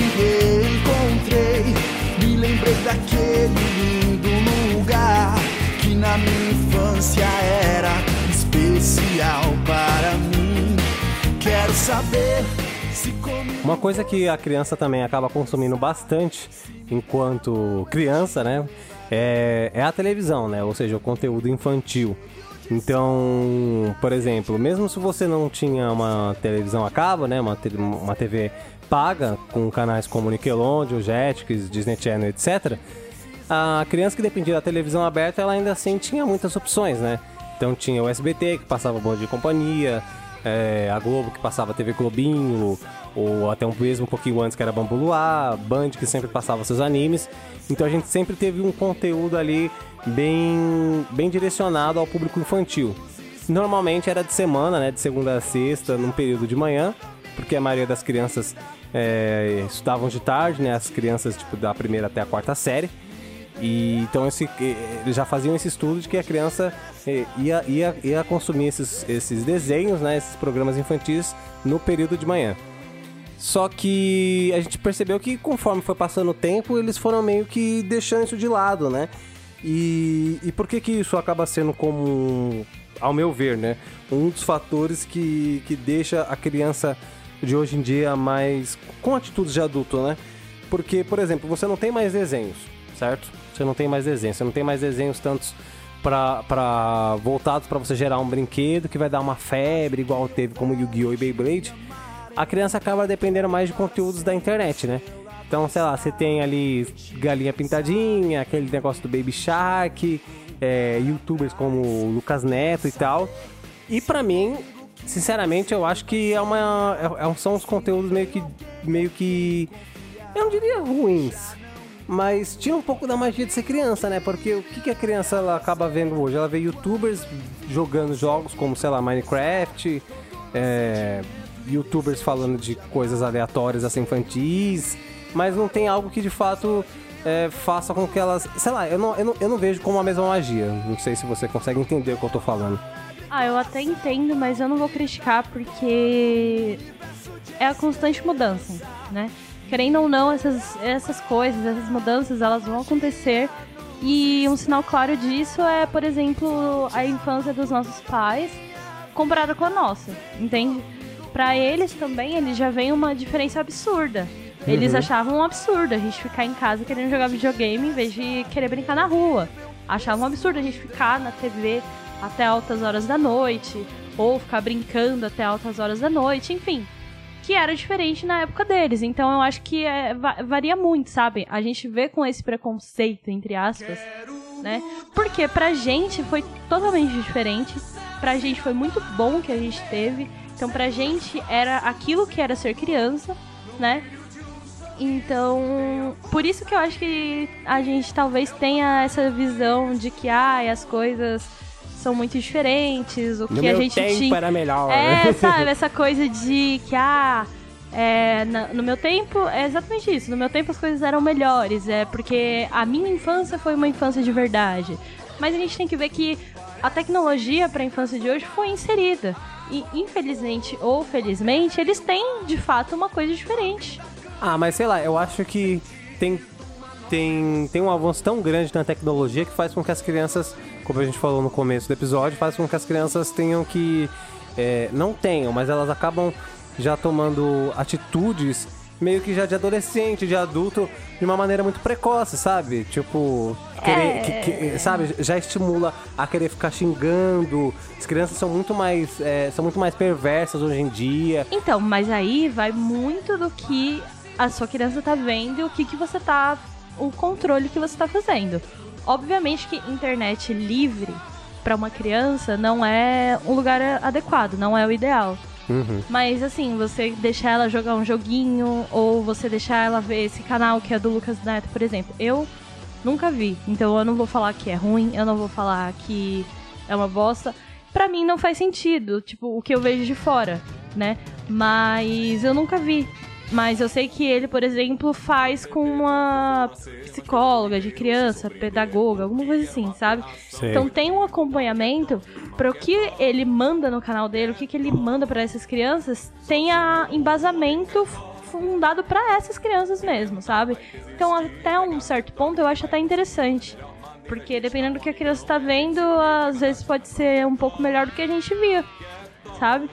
encontrei, me lembrei daquele lindo lugar que na minha infância era especial para mim. Quero saber se comigo... Uma coisa que a criança também acaba consumindo bastante enquanto criança, né? É a televisão, né? Ou seja, o conteúdo infantil. Então, por exemplo, mesmo se você não tinha uma televisão a cabo, né, uma TV paga, com canais como Nickelodeon, Jetix, Disney Channel, etc., a criança que dependia da televisão aberta, ela ainda assim tinha muitas opções, né? Então tinha o SBT, que passava Bom Dia e Companhia, a Globo, que passava TV Globinho, ou até mesmo um pouquinho antes, que era Bambu Luar, Band, que sempre passava seus animes. Então a gente sempre teve um conteúdo ali bem direcionado ao público infantil. Normalmente era de semana, né, de segunda a sexta, num período de manhã, porque a maioria das crianças estudavam de tarde, né, as crianças tipo, da primeira até a quarta série. E então eles já faziam esse estudo de que a criança ia consumir esses desenhos, né, esses programas infantis no período de manhã. Só que a gente percebeu que conforme foi passando o tempo, eles foram meio que deixando isso de lado, né? E por que isso acaba sendo como, ao meu ver, né, um dos fatores que deixa a criança de hoje em dia mais com atitudes de adulto, né? Porque, por exemplo, você não tem mais desenhos, certo? Você não tem mais desenhos tantos voltados para você gerar um brinquedo que vai dar uma febre, igual teve como Yu-Gi-Oh! E Beyblade. A criança acaba dependendo mais de conteúdos da internet, né? Então, sei lá, você tem ali Galinha Pintadinha, aquele negócio do Baby Shark, youtubers como o Lucas Neto e tal. E pra mim, sinceramente, eu acho que são uns conteúdos meio que... eu não diria ruins, mas tinha um pouco da magia de ser criança, né? Porque o que a criança ela acaba vendo hoje? Ela vê youtubers jogando jogos como, sei lá, Minecraft, youtubers falando de coisas aleatórias, assim, infantis... Mas não tem algo que de fato faça com que elas... Sei lá, eu não vejo como a mesma magia. Não sei se você consegue entender o que eu tô falando. Ah, eu até entendo, mas eu não vou criticar porque é a constante mudança, né? Querendo ou não, essas coisas, essas mudanças, elas vão acontecer. E um sinal claro disso é, por exemplo, a infância dos nossos pais comparada com a nossa, entende? Pra eles também, eles já vem uma diferença absurda. Eles achavam um absurdo a gente ficar em casa querendo jogar videogame em vez de querer brincar na rua. Achavam um absurdo a gente ficar na TV até altas horas da noite, ou ficar brincando até altas horas da noite, enfim. Que era diferente na época deles. Então eu acho que varia muito, sabe? A gente vê com esse preconceito, entre aspas, né? Porque pra gente foi totalmente diferente, pra gente foi muito bom o que a gente teve, então pra gente era aquilo que era ser criança, né? Então, por isso que eu acho que a gente talvez tenha essa visão de que, ai, as coisas são muito diferentes, o que no a gente tinha... No meu tempo era melhor. É, sabe, essa coisa de que, ah... É, no meu tempo, é exatamente isso. No meu tempo as coisas eram melhores, é porque a minha infância foi uma infância de verdade. Mas a gente tem que ver que a tecnologia para a infância de hoje foi inserida. E infelizmente ou felizmente, eles têm de fato uma coisa diferente. Ah, mas sei lá, eu acho que tem um avanço tão grande na tecnologia que faz com que as crianças, como a gente falou no começo do episódio, faz com que as crianças tenham que... É, não tenham, mas elas acabam... já tomando atitudes meio que já de adolescente, de adulto, de uma maneira muito precoce, sabe? Tipo, sabe? Já estimula a querer ficar xingando. As crianças são muito mais perversas hoje em dia. Então, mas aí vai muito do que a sua criança tá vendo e o controle que você tá fazendo. Obviamente que internet livre para uma criança não é um lugar adequado, não é o ideal. Uhum. Mas assim, você deixar ela jogar um joguinho, ou você deixar ela ver esse canal que é do Lucas Neto, por exemplo. Eu nunca vi, então eu não vou falar que é ruim, eu não vou falar que é uma bosta. Pra mim não faz sentido, tipo, o que eu vejo de fora, né? Mas eu nunca vi. Mas eu sei que ele, por exemplo, faz com uma psicóloga de criança, pedagoga, alguma coisa assim, sabe? Sei. Então tem um acompanhamento para o que ele manda no canal dele, o que ele manda para essas crianças, tenha embasamento fundado para essas crianças mesmo, sabe? Então até um certo ponto eu acho até interessante. Porque dependendo do que a criança tá vendo, às vezes pode ser um pouco melhor do que a gente via, sabe?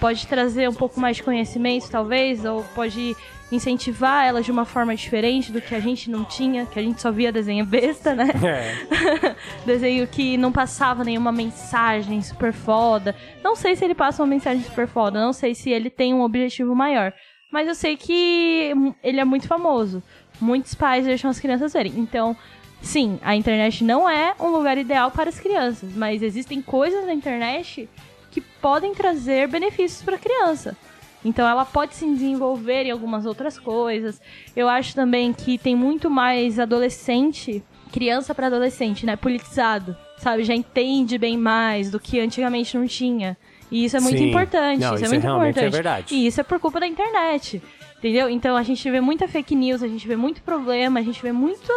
Pode trazer um pouco mais de conhecimento, talvez, ou pode incentivar ela de uma forma diferente do que a gente não tinha, que a gente só via desenho besta, né? É. Desenho que não passava nenhuma mensagem super foda. Não sei se ele passa uma mensagem super foda, não sei se ele tem um objetivo maior, mas eu sei que ele é muito famoso. Muitos pais deixam as crianças verem. Então, sim, a internet não é um lugar ideal para as crianças, mas existem coisas na internet... que podem trazer benefícios para a criança. Então ela pode se desenvolver em algumas outras coisas. Eu acho também que tem muito mais adolescente, criança para adolescente, né? Politizado, sabe? Já entende bem mais do que antigamente não tinha. E isso é muito importante. Não, isso é muito importante. É verdade. E isso é por culpa da internet, entendeu? Então a gente vê muita fake news, a gente vê muito problema, a gente vê muita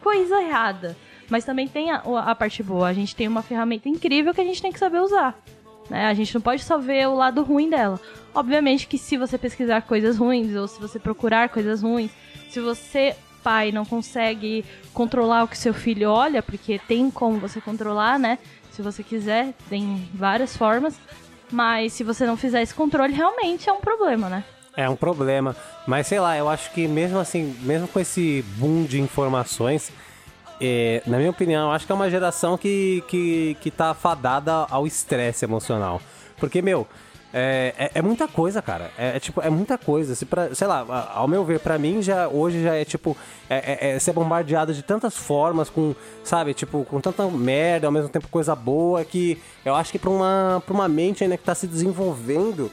coisa errada. Mas também tem a parte boa. A gente tem uma ferramenta incrível que a gente tem que saber usar. A gente não pode só ver o lado ruim dela. Obviamente que se você pesquisar coisas ruins, ou se você procurar coisas ruins, se você, pai, não consegue controlar o que seu filho olha, porque tem como você controlar, né? Se você quiser, tem várias formas. Mas se você não fizer esse controle, realmente é um problema, né? É um problema. Mas sei lá, eu acho que mesmo assim, mesmo com esse boom de informações... É, na minha opinião, eu acho que é uma geração que tá fadada ao estresse emocional. Porque, meu, é muita coisa, cara. Tipo, é muita coisa. Sei lá, ao meu ver, pra mim, hoje já é tipo... ser bombardeado de tantas formas, com, sabe, tipo, com tanta merda, ao mesmo tempo coisa boa, que eu acho que pra uma mente ainda que tá se desenvolvendo...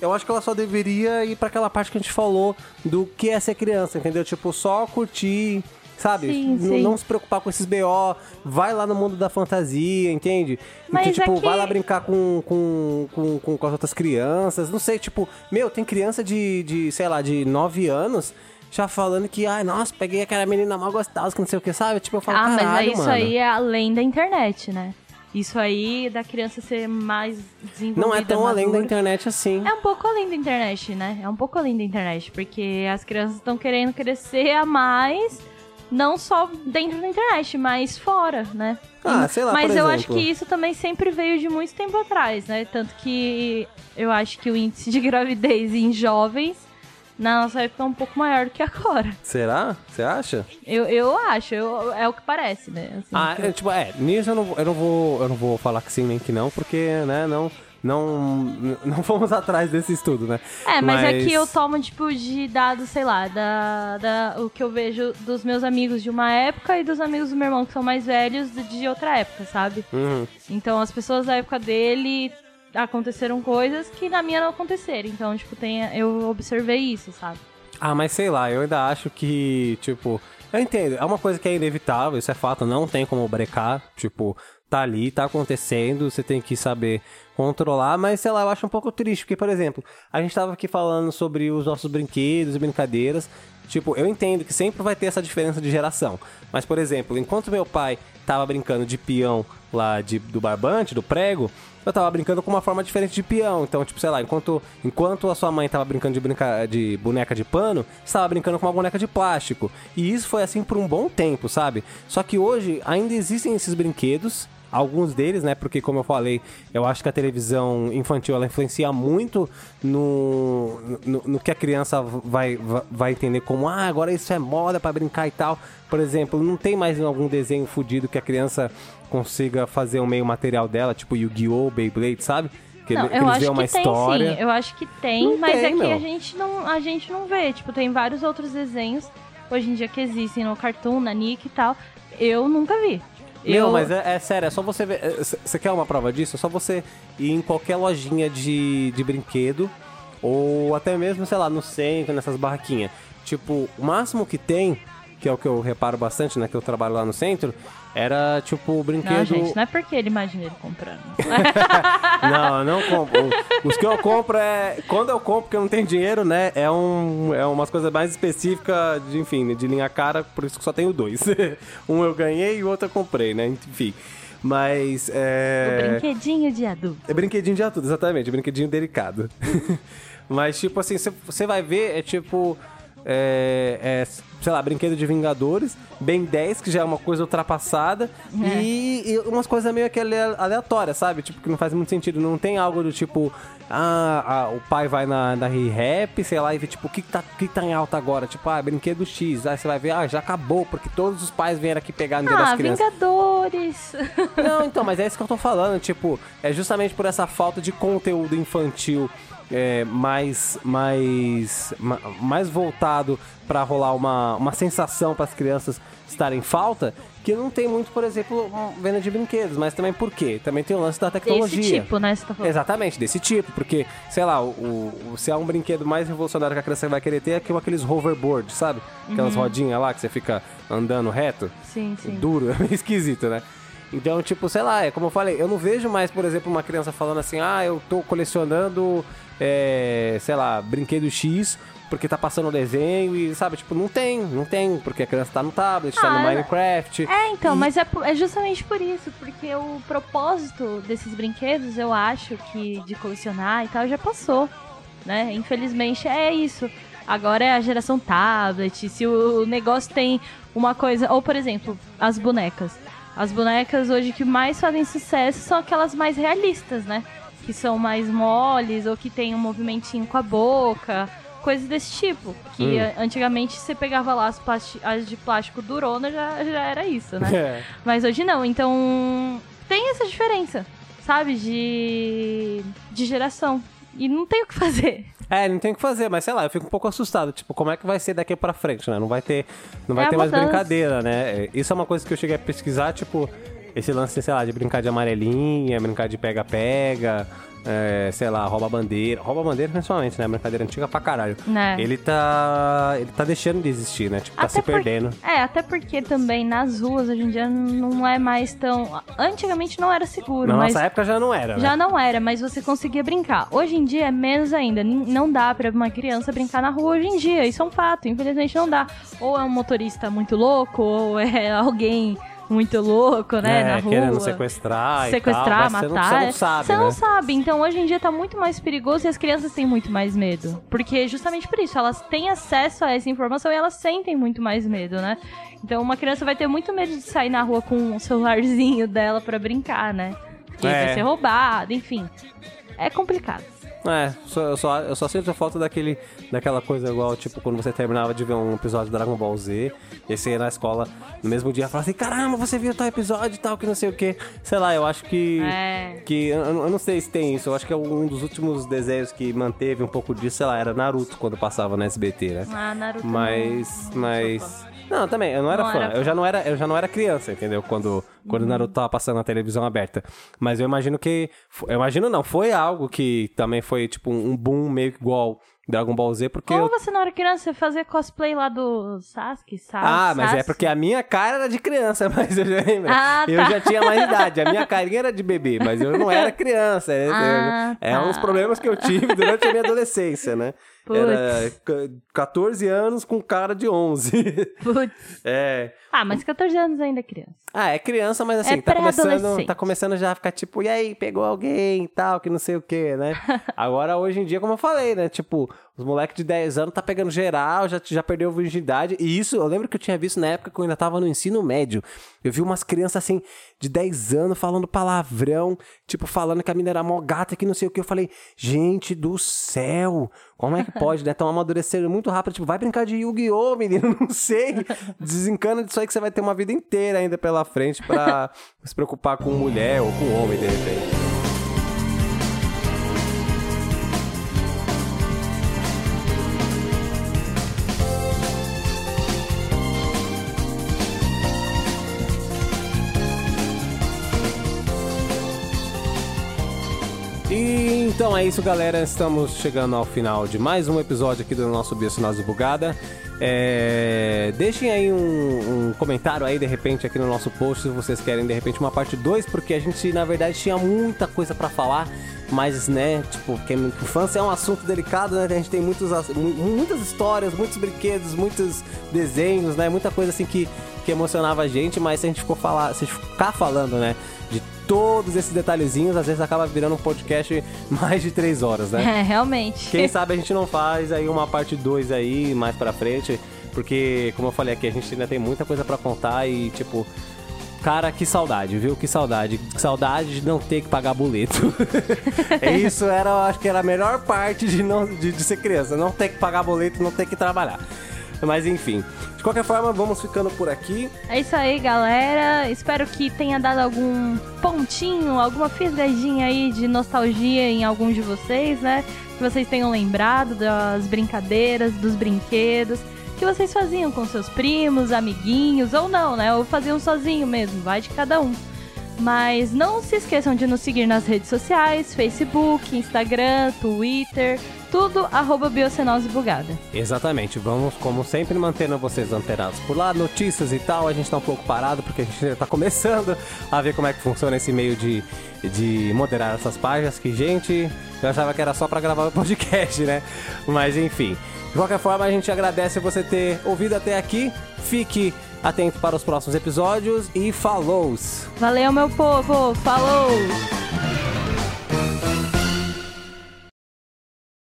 Eu acho que ela só deveria ir pra aquela parte que a gente falou do que é ser criança, entendeu? Tipo, só curtir... Sabe? Sim. Não se preocupar com esses BO. Vai lá no mundo da fantasia, entende? Mas então, tipo, vai lá brincar com as outras crianças. Não sei, tipo... Meu, tem criança de 9 anos... Já falando que, ai, nossa, peguei aquela menina mal gostosa, que não sei o que, sabe? Tipo, eu falo, caralho, mano. Ah, mas isso aí é além da internet, né? Isso aí da criança ser mais desenvolvida. Não é tão madura. Além da internet assim. É um pouco além da internet, né? É um pouco além da internet. Porque as crianças estão querendo crescer a mais... Não só dentro da internet, mas fora, né? Ah, sei lá, mas por exemplo. Eu acho que isso também sempre veio de muito tempo atrás, né? Tanto que eu acho que o índice de gravidez em jovens na nossa época é um pouco maior do que agora. Será? Você acha? Eu acho. É o que parece, né? Assim, nisso eu não vou falar que sim nem que não, porque, né, não... Não fomos atrás desse estudo, né? É, mas aqui eu tomo, tipo, de dados, sei lá, o que eu vejo dos meus amigos de uma época e dos amigos do meu irmão, que são mais velhos, de outra época, sabe? Uhum. Então, as pessoas da época dele aconteceram coisas que na minha não aconteceram. Então, tipo, eu observei isso, sabe? Ah, mas sei lá, eu ainda acho que, tipo... Eu entendo, é uma coisa que é inevitável, isso é fato, não tem como brecar, tipo... Tá ali, tá acontecendo, você tem que saber controlar, mas sei lá, eu acho um pouco triste, porque, por exemplo, a gente tava aqui falando sobre os nossos brinquedos e brincadeiras, tipo, eu entendo que sempre vai ter essa diferença de geração, mas, por exemplo, enquanto meu pai tava brincando de peão lá do barbante, do prego, eu tava brincando com uma forma diferente de peão, então, tipo, sei lá, enquanto a sua mãe tava brincando de boneca de pano, você tava brincando com uma boneca de plástico, e isso foi assim por um bom tempo, sabe? Só que hoje ainda existem esses brinquedos, alguns deles, né, porque como eu falei, eu acho que a televisão infantil, ela influencia muito no que a criança vai entender como, ah, agora isso é moda pra brincar e tal. Por exemplo, não tem mais algum desenho fudido que a criança consiga fazer o meio material dela, tipo Yu-Gi-Oh!, Beyblade, sabe? Que não, eu acho que uma história. Tem, sim, eu acho que tem, não, mas aqui a gente não vê, tipo, tem vários outros desenhos, hoje em dia que existem no Cartoon, na Nick e tal, eu nunca vi. Não, mas é sério, é só você ver. Você quer uma prova disso? É só você ir em qualquer lojinha de brinquedo ou até mesmo, sei lá, no centro, nessas barraquinhas. Tipo, o máximo que tem, que é o que eu reparo bastante, né, que eu trabalho lá no centro, era tipo brinquedo... Não, gente, não é porque ele imagina ele comprando. Não, eu não compro. Os que eu compro é... Quando eu compro, porque eu não tenho dinheiro, né, é umas coisas mais específicas, enfim, de linha cara, por isso que só tenho dois. Um eu ganhei e o outro eu comprei, né, enfim. Mas é... O brinquedinho de adulto. É brinquedinho de adulto, exatamente, brinquedinho delicado. Mas tipo assim, você vai ver, é tipo... sei lá, brinquedo de Vingadores, Ben 10, que já é uma coisa ultrapassada, e umas coisas meio que aleatórias, sabe? Tipo, que não faz muito sentido. Não tem algo do tipo, o pai vai na rap, sei lá, e vê, tipo, o que tá em alta agora? Tipo, brinquedo X. Aí você vai ver, já acabou, porque todos os pais vieram aqui pegar no dia das crianças. Vingadores! Não, então, mas é isso que eu tô falando, tipo, é justamente por essa falta de conteúdo infantil. Mais voltado para rolar uma sensação para as crianças estarem em falta, que não tem muito, por exemplo, venda de brinquedos, mas também por quê? Também tem o lance da tecnologia. Desse tipo, né? Você tá falando. Exatamente, desse tipo, porque, sei lá, se há um brinquedo mais revolucionário que a criança vai querer ter, é aqueles hoverboards, sabe? Aquelas rodinhas lá que você fica andando reto. Sim, sim. Duro, é meio esquisito, né? Então, tipo, sei lá, é como eu falei, eu não vejo mais, por exemplo, uma criança falando assim, eu tô colecionando, sei lá, brinquedo X, porque tá passando o desenho e, sabe, tipo, não tem, porque a criança tá no tablet, tá no Minecraft. É, então, mas é justamente por isso, porque o propósito desses brinquedos, eu acho que de colecionar e tal, já passou, né? Infelizmente é isso. Agora é a geração tablet, se o negócio tem uma coisa, ou, por exemplo, as bonecas. As bonecas hoje que mais fazem sucesso são aquelas mais realistas, né? Que são mais moles ou que tem um movimentinho com a boca, coisas desse tipo. Que antigamente você pegava lá as de plástico durona, já era isso, né? É. Mas hoje não, então tem essa diferença, sabe? De geração. E não tem o que fazer. Não tem o que fazer, mas sei lá, eu fico um pouco assustado. Tipo, como é que vai ser daqui pra frente, né? Não vai ter mais brincadeira, né? Isso é uma coisa que eu cheguei a pesquisar, tipo, esse lance, sei lá, de brincar de amarelinha, brincar de pega-pega, sei lá, rouba-bandeira. Rouba-bandeira principalmente, né? Brincadeira antiga pra caralho. É. Ele tá deixando de existir, né? Tipo, tá se perdendo. Até porque também nas ruas hoje em dia não é mais tão... Antigamente não era seguro, mas... Na nossa época já não era, né? Já não era, mas você conseguia brincar. Hoje em dia é menos ainda. Não dá pra uma criança brincar na rua hoje em dia. Isso é um fato, infelizmente não dá. Ou é um motorista muito louco, ou é alguém... muito louco, né, na rua. Querendo sequestrar, matar. Você não sabe. Então, hoje em dia tá muito mais perigoso e as crianças têm muito mais medo. Porque, justamente por isso, elas têm acesso a essa informação e elas sentem muito mais medo, né? Então, uma criança vai ter muito medo de sair na rua com o celularzinho dela pra brincar, né? Porque vai ser roubado, enfim. É complicado. É, eu só sinto a falta daquela coisa igual, tipo, quando você terminava de ver um episódio do Dragon Ball Z, e você ia na escola no mesmo dia e falava assim, caramba, você viu tal episódio e tal, que não sei o quê. Sei lá, eu acho que... É. Que eu não sei se tem isso, eu acho que é um dos últimos desenhos que manteve um pouco disso, sei lá, era Naruto, quando passava na SBT, né? Ah, Naruto. Mas... Não, também, eu não era fã. Eu já não era criança, entendeu? Quando Naruto tava passando na televisão aberta. Mas eu imagino que... Eu imagino não, foi algo que também foi tipo um boom meio que igual Dragon Ball Z, porque... Como você não era criança, você fazia cosplay lá do Sasuke? Ah, mas Sasuke. É porque a minha cara era de criança, mas eu já lembro. Ah, tá. Eu já tinha mais idade, a minha carinha era de bebê, mas eu não era criança. Ah, tá. É um dos problemas que eu tive durante a minha adolescência, né? Putz. Era 14 anos com cara de 11. Putz. É. Ah, mas 14 anos ainda é criança. Ah, é criança, mas assim, tá começando já a ficar tipo, e aí, pegou alguém e tal, que não sei o quê, né? Agora, hoje em dia, como eu falei, né? Tipo, os moleques de 10 anos tá pegando geral, já perdeu a virgindade. E isso, eu lembro que eu tinha visto na época que eu ainda tava no ensino médio. Eu vi umas crianças, assim, de 10 anos falando palavrão, tipo, falando que a mina era mó gata, que não sei o quê. Eu falei, gente do céu, como é que pode, né? Tão amadurecendo muito rápido, tipo, vai brincar de Yu-Gi-Oh!, menino, não sei. Desencana disso aí que você vai ter uma vida inteira ainda pela frente pra se preocupar com mulher ou com homem, de repente. Então é isso, galera, estamos chegando ao final de mais um episódio aqui do nosso Biossinais Bugada. Deixem aí um comentário aí, de repente, aqui no nosso post, se vocês querem, de repente, uma parte 2, porque a gente, na verdade, tinha muita coisa pra falar, mas, né, tipo, infância é um assunto delicado, né, a gente tem muitas histórias, muitos brinquedos, muitos desenhos, né, muita coisa, assim, que emocionava a gente, mas se a gente ficar falando, né, de todos esses detalhezinhos, às vezes acaba virando um podcast mais de 3 horas, né? É, realmente. Quem sabe a gente não faz aí uma parte 2 aí, mais pra frente, porque, como eu falei aqui, a gente ainda tem muita coisa pra contar e, tipo, cara, que saudade, viu? Que saudade. Que saudade de não ter que pagar boleto. Isso era, acho que era a melhor parte de ser criança, não ter que pagar boleto, não ter que trabalhar. Mas enfim, de qualquer forma, vamos ficando por aqui. É isso aí, galera. Espero que tenha dado algum pontinho, alguma fisgadinha aí de nostalgia em alguns de vocês, né? Que vocês tenham lembrado das brincadeiras, dos brinquedos que vocês faziam com seus primos, amiguinhos, ou não, né? Ou faziam sozinho mesmo, vai de cada um. Mas não se esqueçam de nos seguir nas redes sociais, Facebook, Instagram, Twitter, tudo @Biocenose Bugada. Exatamente, vamos como sempre mantendo vocês antenados por lá, notícias e tal. A gente tá um pouco parado porque a gente tá começando a ver como é que funciona esse meio de moderar essas páginas, que, gente, eu achava que era só pra gravar o podcast, né? Mas enfim, de qualquer forma, a gente agradece você ter ouvido até aqui, fique atento para os próximos episódios e falou! Valeu, meu povo! Falou!